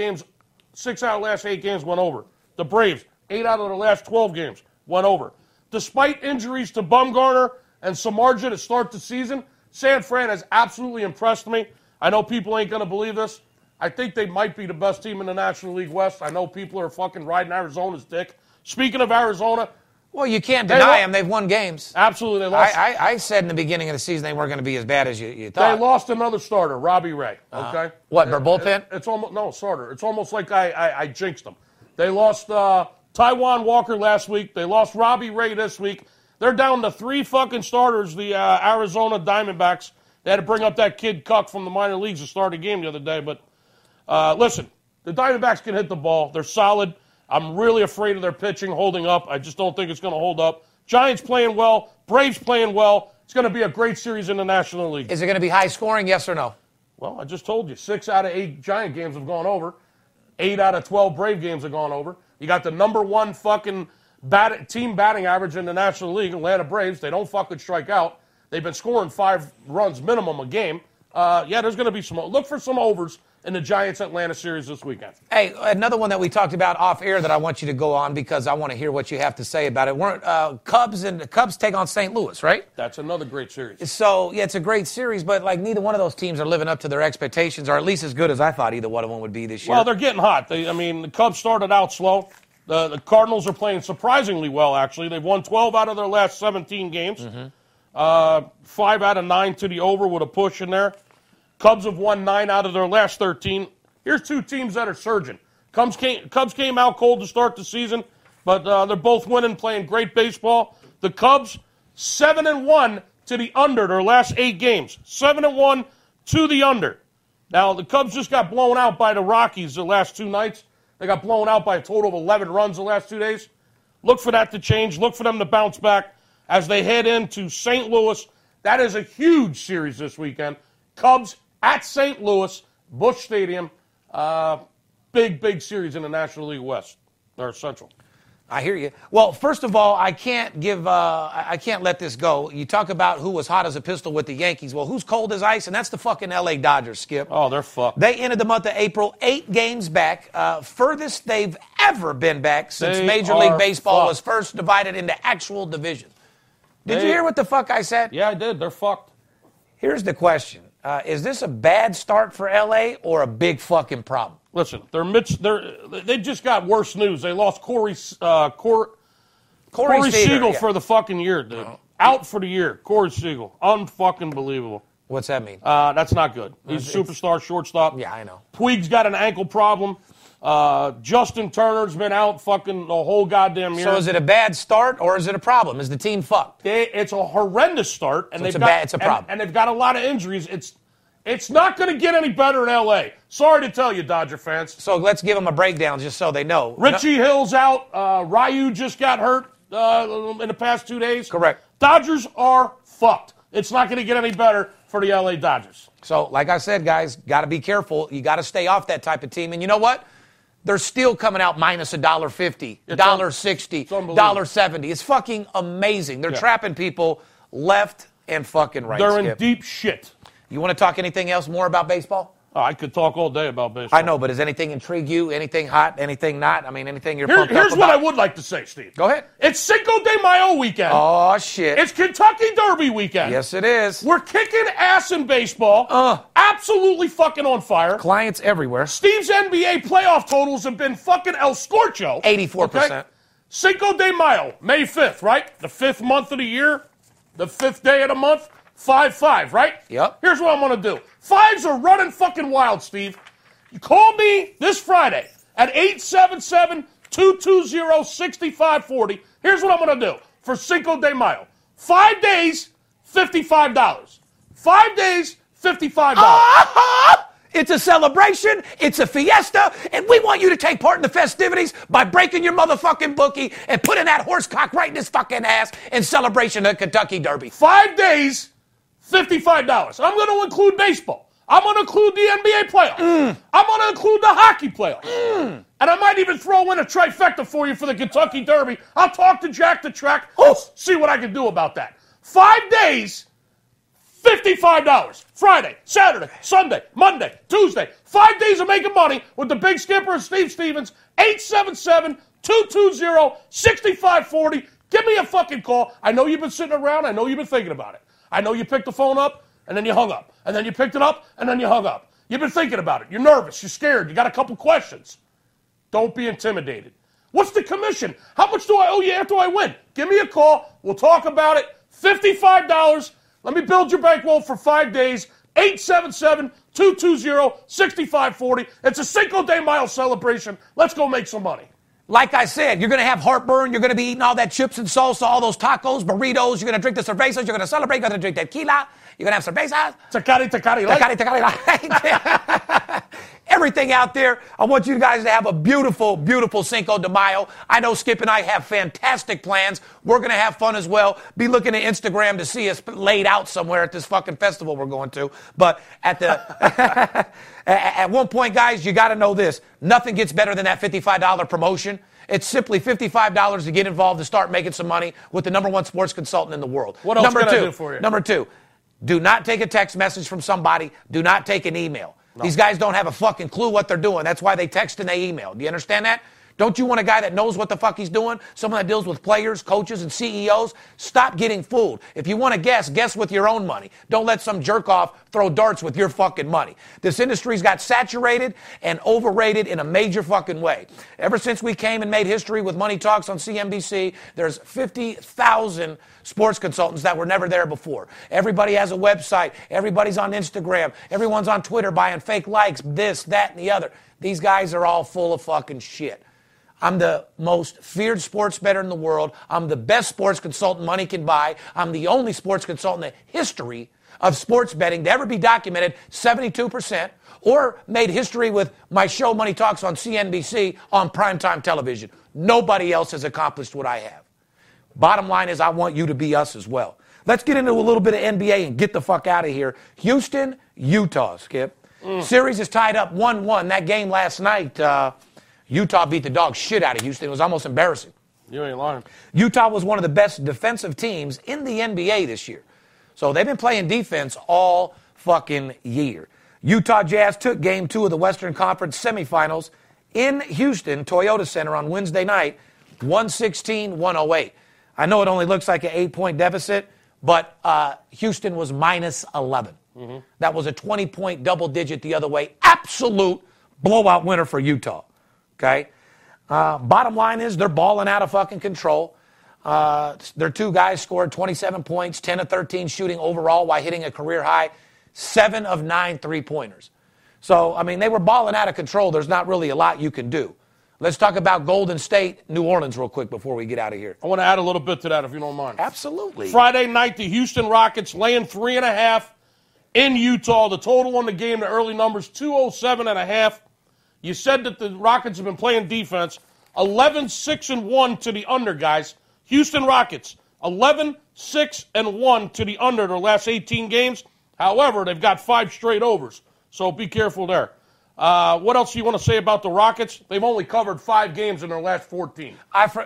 8 games went over. The Braves, 8 out of their last 12 games. Went over. Despite injuries to Bumgarner and Samardzija to start the season, San Fran has absolutely impressed me. I know people ain't going to believe this. I think they might be the best team in the National League West. I know people are fucking riding Arizona's dick. Speaking of Arizona. Well, you can't deny them. They've won games. Absolutely. They lost. I said in the beginning of the season they weren't going to be as bad as you thought. They lost another starter, Robbie Ray. Okay? What, their bullpen? It's almost, no, starter. It's almost like I jinxed them. They lost... Taijuan Walker last week. They lost Robbie Ray this week. They're down to 3 fucking starters, the Arizona Diamondbacks. They had to bring up that kid Cuck from the minor leagues to start a game the other day. But listen, the Diamondbacks can hit the ball. They're solid. I'm really afraid of their pitching holding up. I just don't think it's going to hold up. Giants playing well. Braves playing well. It's going to be a great series in the National League. Is it going to be high scoring, yes or no? Well, I just told you, 6 out of 8 Giant games have gone over. 8 out of 12 Brave games have gone over. You got the number one fucking team batting average in the National League, Atlanta Braves. They don't fucking strike out. They've been scoring 5 runs minimum a game. Yeah, there's going to be some. Look for some overs in the Giants-Atlanta series this weekend. Hey, another one that we talked about off air that I want you to go on because I want to hear what you have to say about it. Cubs take on St. Louis, right? That's another great series. So, yeah, it's a great series, but like neither one of those teams are living up to their expectations, or at least as good as I thought either one of them would be this year. Well, they're getting hot. The Cubs started out slow. The Cardinals are playing surprisingly well, actually. They've won 12 out of their last 17 games. Mm-hmm. 5 out of 9 to the over with a push in there. Cubs have won 9 out of their last 13. Here's two teams that are surging. Cubs came out cold to start the season, but they're both winning, playing great baseball. The Cubs, 7-1 to the under their last 8 games. 7-1 to the under. Now, the Cubs just got blown out by the Rockies the last 2 nights. They got blown out by a total of 11 runs the last 2 days. Look for that to change. Look for them to bounce back as they head into St. Louis. That is a huge series this weekend. Cubs at St. Louis, Busch Stadium. Big series in the National League West, or Central. I hear you. Well, first of all, I can't let this go. You talk about who was hot as a pistol with the Yankees. Well, who's cold as ice? And that's the fucking L.A. Dodgers, Skip. Oh, they're fucked. They ended the month of April 8 games back, furthest they've ever been back since Major League Baseball was first divided into actual divisions. Did you hear what the fuck I said? Yeah, I did. They're fucked. Here's the question. Is this a bad start for L.A. or a big fucking problem? Listen, they just got worse news. They lost Corey Seager for the fucking year, dude. Oh. Out for the year, Corey Seager. Unfucking believable. What's that mean? That's not good. He's a superstar shortstop. Yeah, I know. Puig's got an ankle problem. Justin Turner's been out fucking the whole goddamn year. So is it a bad start or is it a problem? Is the team fucked? It's a horrendous start, and so it's a problem. And they've got a lot of injuries. It's not going to get any better in L.A. Sorry to tell you, Dodger fans. So let's give them a breakdown just so they know. Richie Hill's out. Ryu just got hurt in the past 2 days. Correct. Dodgers are fucked. It's not going to get any better for the L.A. Dodgers. So, like I said, guys, got to be careful. You got to stay off that type of team. And you know what? They're still coming out minus $1.50, $1.60, $1.70. It's fucking amazing. They're trapping people left and fucking right. They're in deep shit. You want to talk anything else more about baseball? Oh, I could talk all day about baseball. I know, but does anything intrigue you? Anything hot? Anything not? I mean, anything you're pumped up about? Here's what I would like to say, Steve. Go ahead. It's Cinco de Mayo weekend. Oh, shit. It's Kentucky Derby weekend. Yes, it is. We're kicking ass in baseball. Absolutely fucking on fire. Clients everywhere. Steve's NBA playoff totals have been fucking El Scorcho. 84%. Okay? Cinco de Mayo, May 5th, right? The 5th month of the year, the 5th day of the month. 5-5, right? Yep. Here's what I'm going to do. Fives are running fucking wild, Steve. You call me this Friday at 877-220-6540. Here's what I'm going to do for Cinco de Mayo. 5 days, $55. 5 days, $55. Uh-huh. It's a celebration. It's a fiesta. And we want you to take part in the festivities by breaking your motherfucking bookie and putting that horse cock right in his fucking ass in celebration of Kentucky Derby. 5 days. $55. I'm going to include baseball. I'm going to include the NBA playoffs. I'm going to include the hockey playoffs. And I might even throw in a trifecta for you for the Kentucky Derby. I'll talk to Jack the Track. See what I can do about that. 5 days, $55. Friday, Saturday, Sunday, Monday, Tuesday. 5 days of making money with the Big Skipper and Steve Stevens. 877-220-6540. Give me a fucking call. I know you've been sitting around. I know you've been thinking about it. I know you picked the phone up, and then you hung up. And then you picked it up, and then you hung up. You've been thinking about it. You're nervous. You're scared. You got a couple questions. Don't be intimidated. What's the commission? How much do I owe you after I win? Give me a call. We'll talk about it. $55. Let me build your bankroll for 5 days. 877-220-6540. It's a Cinco de Mayo celebration. Let's go make some money. Like I said, you're going to have heartburn. You're going to be eating all that chips and salsa, all those tacos, burritos. You're going to drink the cervezas. You're going to celebrate. You're going to drink tequila. You're going to have cervezas. Tecari, tecari. Tecari, tecari. everything out there. I want you guys to have a beautiful, beautiful Cinco de Mayo. I know Skip and I have fantastic plans. We're going to have fun as well. Be looking at Instagram to see us laid out somewhere at this fucking festival we're going to. But at one point, guys, you got to know this. Nothing gets better than that $55 promotion. It's simply $55 to get involved and start making some money with the number one sports consultant in the world. What else can I do for you? Number two, do not take a text message from somebody. Do not take an email. No. These guys don't have a fucking clue what they're doing. That's why they text and they email. Do you understand that? Don't you want a guy that knows what the fuck he's doing? Someone that deals with players, coaches, and CEOs? Stop getting fooled. If you want to guess with your own money. Don't let some jerk-off throw darts with your fucking money. This industry's got saturated and overrated in a major fucking way. Ever since we came and made history with Money Talks on CNBC, there's 50,000 sports consultants that were never there before. Everybody has a website. Everybody's on Instagram. Everyone's on Twitter buying fake likes, this, that, and the other. These guys are all full of fucking shit. I'm the most feared sports bettor in the world. I'm the best sports consultant money can buy. I'm the only sports consultant in the history of sports betting to ever be documented 72% or made history with my show Money Talks on CNBC on primetime television. Nobody else has accomplished what I have. Bottom line is I want you to be us as well. Let's get into a little bit of NBA and get the fuck out of here. Houston, Utah, Skip. Series is tied up 1-1. That game last night... Utah beat the dog shit out of Houston. It was almost embarrassing. You ain't lying. Utah was one of the best defensive teams in the NBA this year. So they've been playing defense all fucking year. Utah Jazz took game two of the Western Conference semifinals in Houston, Toyota Center on Wednesday night, 116-108. I know it only looks like an 8-point deficit, but Houston was minus 11. Mm-hmm. That was a 20-point double digit the other way. Absolute blowout winner for Utah. Okay. Bottom line is they're balling out of fucking control. Their two guys scored 27 points, 10 of 13 shooting overall while hitting a career high 7 of 9 three-pointers. So, I mean, they were balling out of control. There's not really a lot you can do. Let's talk about Golden State, New Orleans real quick before we get out of here. I want to add a little bit to that if you don't mind. Absolutely. Friday night, the Houston Rockets laying 3.5 in Utah. The total on the game, the early numbers, 207.5. You said that the Rockets have been playing defense. 11-6-1 to the under, guys. Houston Rockets, 11-6-1 to the under their last 18 games. However, they've got 5 straight overs, so be careful there. What else do you want to say about the Rockets? They've only covered 5 games in their last 14.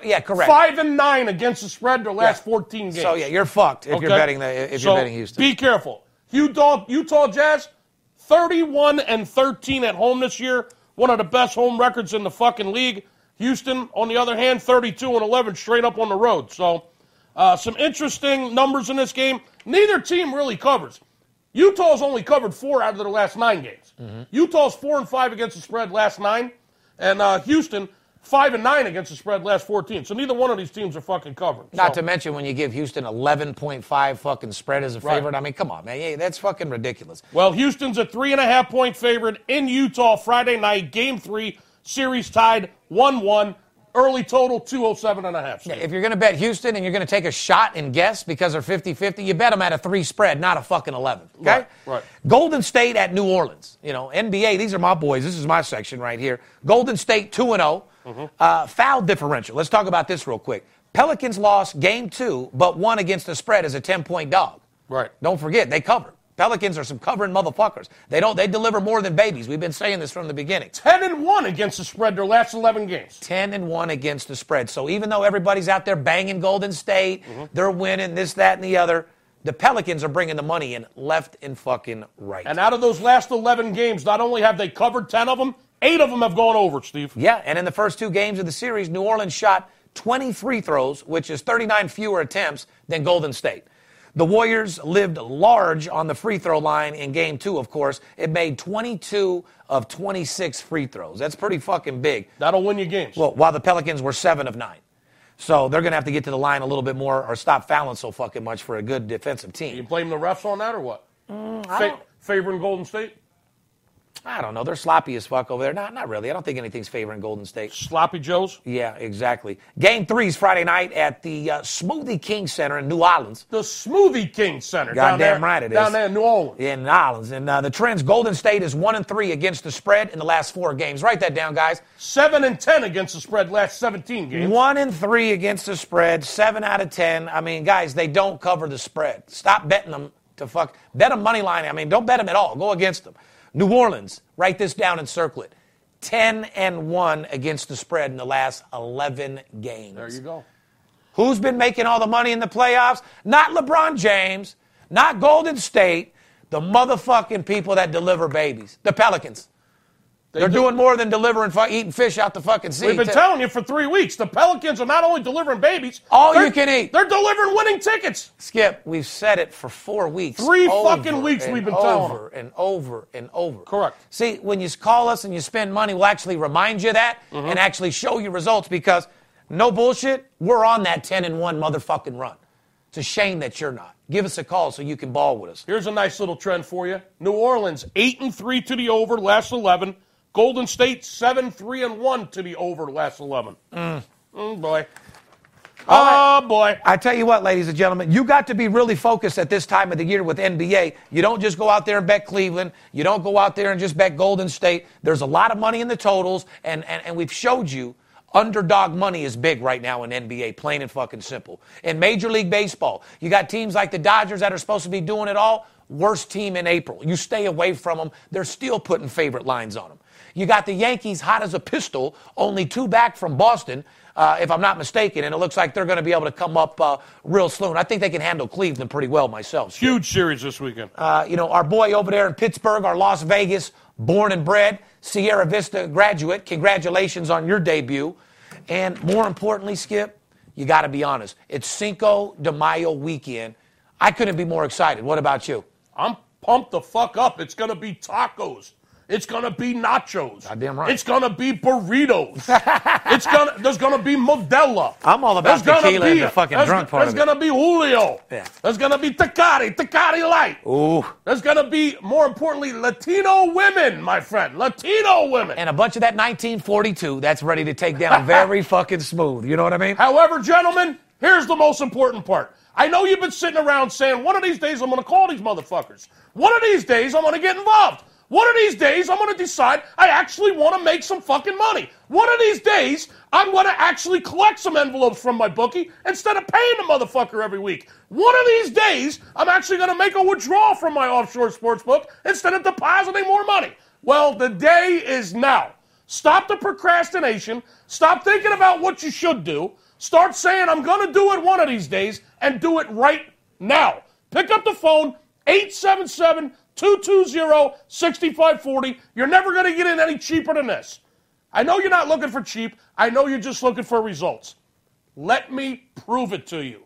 Yeah, correct. 5-9 against the spread their last 14 games. So, yeah, you're fucked if you're betting you're betting Houston. Be careful. Utah Jazz, 31-13 at home this year. One of the best home records in the fucking league. Houston, on the other hand, 32-11 straight up on the road. So some interesting numbers in this game. Neither team really covers. Utah's only covered 4 out of their last 9 games. Mm-hmm. Utah's 4-5 against the spread last 9. And Houston, 5-9 against the spread last 14. So neither one of these teams are fucking covered. Not to mention when you give Houston 11.5 fucking spread as a favorite. Right. I mean, come on, man. Yeah, that's fucking ridiculous. Well, Houston's a 3.5-point favorite in Utah Friday night. Game 3, series tied 1-1. Early total, 207.5. Yeah, if you're going to bet Houston and you're going to take a shot and guess because they're 50-50, you bet them at a 3 spread, not a fucking 11. Okay? Right. Golden State at New Orleans. You know, NBA, these are my boys. This is my section right here. Golden State 2-0. Mm-hmm. Foul differential. Let's talk about this real quick. Pelicans lost game 2, but won against the spread as a 10-point dog. Right. Don't forget, they covered. Pelicans are some covering motherfuckers. They deliver more than babies. We've been saying this from the beginning. 10-1 against the spread their last 11 games. 10-1 against the spread. So even though everybody's out there banging Golden State, they're winning this, that, and the other, the Pelicans are bringing the money in left and fucking right. And out of those last 11 games, not only have they covered 10 of them, 8 of them have gone over, Steve. Yeah, and in the first 2 games of the series, New Orleans shot 20 free throws, which is 39 fewer attempts than Golden State. The Warriors lived large on the free throw line in Game 2, of course. It made 22 of 26 free throws. That's pretty fucking big. That'll win you games. Well, while the Pelicans were 7 of 9. So they're going to have to get to the line a little bit more or stop fouling so fucking much for a good defensive team. You blame the refs on that or what? Favoring Golden State? I don't know. They're sloppy as fuck over there. Not really. I don't think anything's favoring Golden State. Sloppy Joes? Yeah, exactly. Game 3 is Friday night at the Smoothie King Center in New Orleans. The Smoothie King Center. Goddamn right it is. Down there in New Orleans. Yeah, in New Orleans. And the trends, Golden State is 1-3 against the spread in the last 4 games. Write that down, guys. 7-10 against the spread last 17 games. 1-3 against the spread, 7 out of 10. I mean, guys, they don't cover the spread. Stop betting them to fuck. Bet them money line. I mean, don't bet them at all. Go against them. New Orleans, write this down and circle it, 10-1 against the spread in the last 11 games. There you go. Who's been making all the money in the playoffs? Not LeBron James, not Golden State, the motherfucking people that deliver babies, the Pelicans. They're doing more than delivering, eating fish out the fucking sea. We've been telling you for 3 weeks, the Pelicans are not only delivering babies. All you can eat. They're delivering winning tickets. Skip, we've said it for 4 weeks. 3 fucking weeks we've been telling them. Over and over and over. Correct. See, when you call us and you spend money, we'll actually remind you that and actually show you results because, no bullshit, we're on that 10-1 motherfucking run. It's a shame that you're not. Give us a call so you can ball with us. Here's a nice little trend for you. New Orleans, 8-3 to the over, last 11. Golden State 7-3-1 to the over last 11. Oh boy. Oh boy. I tell you what, ladies and gentlemen, you got to be really focused at this time of the year with NBA. You don't just go out there and bet Cleveland. You don't go out there and just bet Golden State. There's a lot of money in the totals, and we've showed you underdog money is big right now in NBA, plain and fucking simple. In Major League Baseball, you got teams like the Dodgers that are supposed to be doing it all. Worst team in April. You stay away from them. They're still putting favorite lines on them. You got the Yankees hot as a pistol, only 2 back from Boston, if I'm not mistaken, and it looks like they're going to be able to come up real soon. I think they can handle Cleveland pretty well myself. So. Huge series this weekend. Our boy over there in Pittsburgh, our Las Vegas, born and bred, Sierra Vista graduate, congratulations on your debut. And more importantly, Skip, you got to be honest, it's Cinco de Mayo weekend. I couldn't be more excited. What about you? I'm pumped the fuck up. It's going to be tacos. It's going to be nachos. Goddamn right. It's going to be burritos. There's going to be Modelo. I'm all about tequila and the fucking drunk part of it. There's going to be Julio. Yeah. There's going to be Tecate Light. Ooh. There's going to be, more importantly, Latino women, my friend. Latino women. And a bunch of that 1942 that's ready to take down very fucking smooth. You know what I mean? However, gentlemen, here's the most important part. I know you've been sitting around saying, one of these days I'm going to call these motherfuckers. One of these days I'm going to get involved. One of these days, I'm going to decide I actually want to make some fucking money. One of these days, I'm going to actually collect some envelopes from my bookie instead of paying the motherfucker every week. One of these days, I'm actually going to make a withdrawal from my offshore sports book instead of depositing more money. Well, the day is now. Stop the procrastination. Stop thinking about what you should do. Start saying, I'm going to do it one of these days and do it right now. Pick up the phone, 877-220-6540. You're never going to get in any cheaper than this. I know you're not looking for cheap. I know you're just looking for results. Let me prove it to you.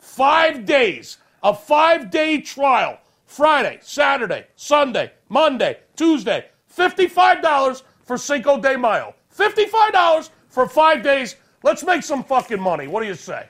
5 days, a 5-day trial. Friday, Saturday, Sunday, Monday, Tuesday. $55 for Cinco de Mayo. $55 for 5 days. Let's make some fucking money. What do you say?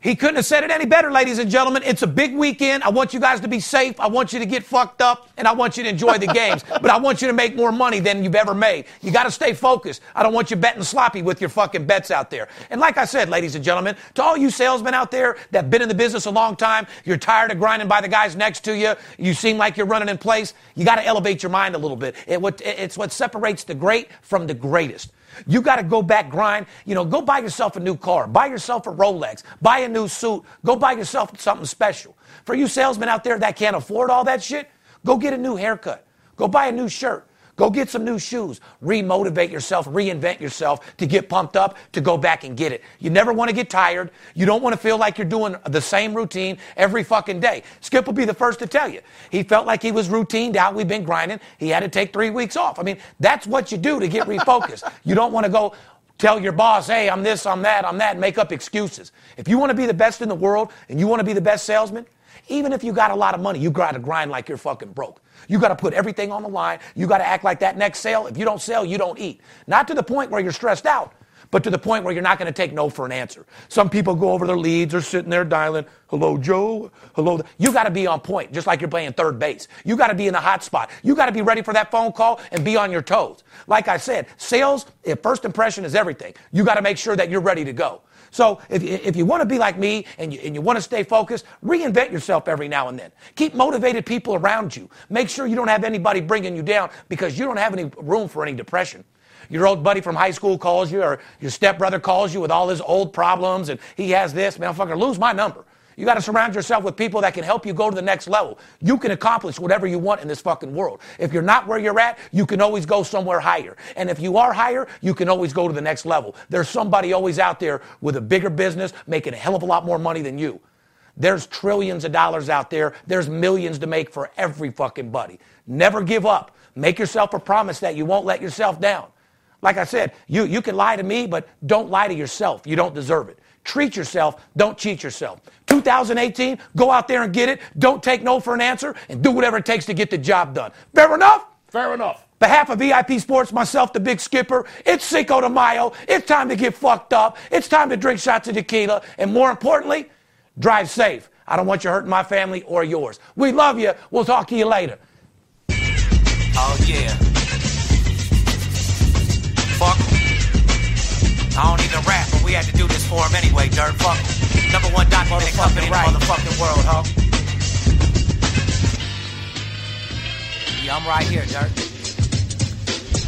He couldn't have said it any better, ladies and gentlemen. It's a big weekend. I want you guys to be safe. I want you to get fucked up, and I want you to enjoy the games. But I want you to make more money than you've ever made. You got to stay focused. I don't want you betting sloppy with your fucking bets out there. And like I said, ladies and gentlemen, to all you salesmen out there that have been in the business a long time, you're tired of grinding by the guys next to you, you seem like you're running in place, you got to elevate your mind a little bit. It's what separates the great from the greatest. You got to go back, grind. You know, go buy yourself a new car. Buy yourself a Rolex. Buy a new suit. Go buy yourself something special. For you salesmen out there that can't afford all that shit, go get a new haircut. Go buy a new shirt. Go get some new shoes. Remotivate yourself. Reinvent yourself to get pumped up, to go back and get it. You never want to get tired. You don't want to feel like you're doing the same routine every fucking day. Skip will be the first to tell you. He felt like he was routined out. We've been grinding. He had to take 3 weeks off. I mean, that's what you do to get refocused. You don't want to go tell your boss, hey, I'm this, I'm that, and make up excuses. If you want to be the best in the world and you want to be the best salesman, even if you got a lot of money, you got to grind like you're fucking broke. You got to put everything on the line. You got to act like that next sale. If you don't sell, you don't eat. Not to the point where you're stressed out, but to the point where you're not going to take no for an answer. Some people go over their leads, they're sitting there dialing, hello, Joe, hello. You got to be on point, just like you're playing third base. You got to be in the hot spot. You got to be ready for that phone call and be on your toes. Like I said, sales, first impression is everything. You got to make sure that you're ready to go. So if you want to be like me and you want to stay focused, reinvent yourself every now and then. Keep motivated people around you. Make sure you don't have anybody bringing you down because you don't have any room for any depression. Your old buddy from high school calls you or your stepbrother calls you with all his old problems and he has this. Man, I'm fucking lose my number. You got to surround yourself with people that can help you go to the next level. You can accomplish whatever you want in this fucking world. If you're not where you're at, you can always go somewhere higher. And if you are higher, you can always go to the next level. There's somebody always out there with a bigger business making a hell of a lot more money than you. There's trillions of dollars out there. There's millions to make for every fucking buddy. Never give up. Make yourself a promise that you won't let yourself down. Like I said, you can lie to me, but don't lie to yourself. You don't deserve it. Treat yourself. Don't cheat yourself. 2018, go out there and get it. Don't take no for an answer and do whatever it takes to get the job done. Fair enough? Fair enough. Behalf of VIP Sports, myself, the Big Skipper, it's Cinco de Mayo. It's time to get fucked up. It's time to drink shots of tequila. And more importantly, drive safe. I don't want you hurting my family or yours. We love you. We'll talk to you later. Oh, yeah. Fuck. I don't even rap, but we had to do this for him anyway, dirt fuck. Number one documented company right in the motherfucking world, huh? Yeah, I'm right here, dirt.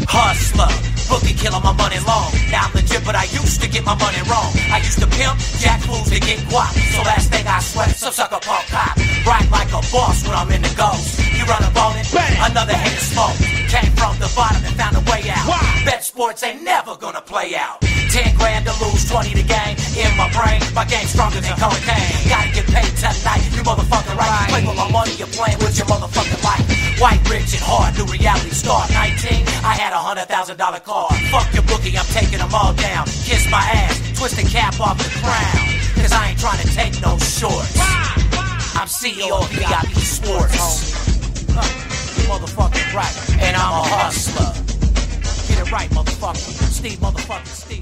Hustler, bookie killing my money long. Now I'm legit, but I used to get my money wrong. I used to pimp, jack fools to get guap. So last thing I sweat, some sucker punk cop. Right like a boss when I'm in the ghost. You run up on it, bam, another head of smoke. Came from the bottom and found a way out. Why? Bet sports ain't never gonna play out. 10 grand to lose, 20 to gain. In my brain, my game's stronger than cocaine. Gotta get paid tonight, you motherfucking right. Play with my money, you're playing with your motherfucking life. White, rich, and hard, new reality star. 19, I had $100,000 car. Fuck your bookie, I'm taking them all down. Kiss my ass, twist the cap off the crown. Cause I ain't trying to take no shorts. I'm CEO of VIP Sports. You motherfucking right, and I'm a hustler. Get it right, motherfucker. Steve, motherfucking Steve.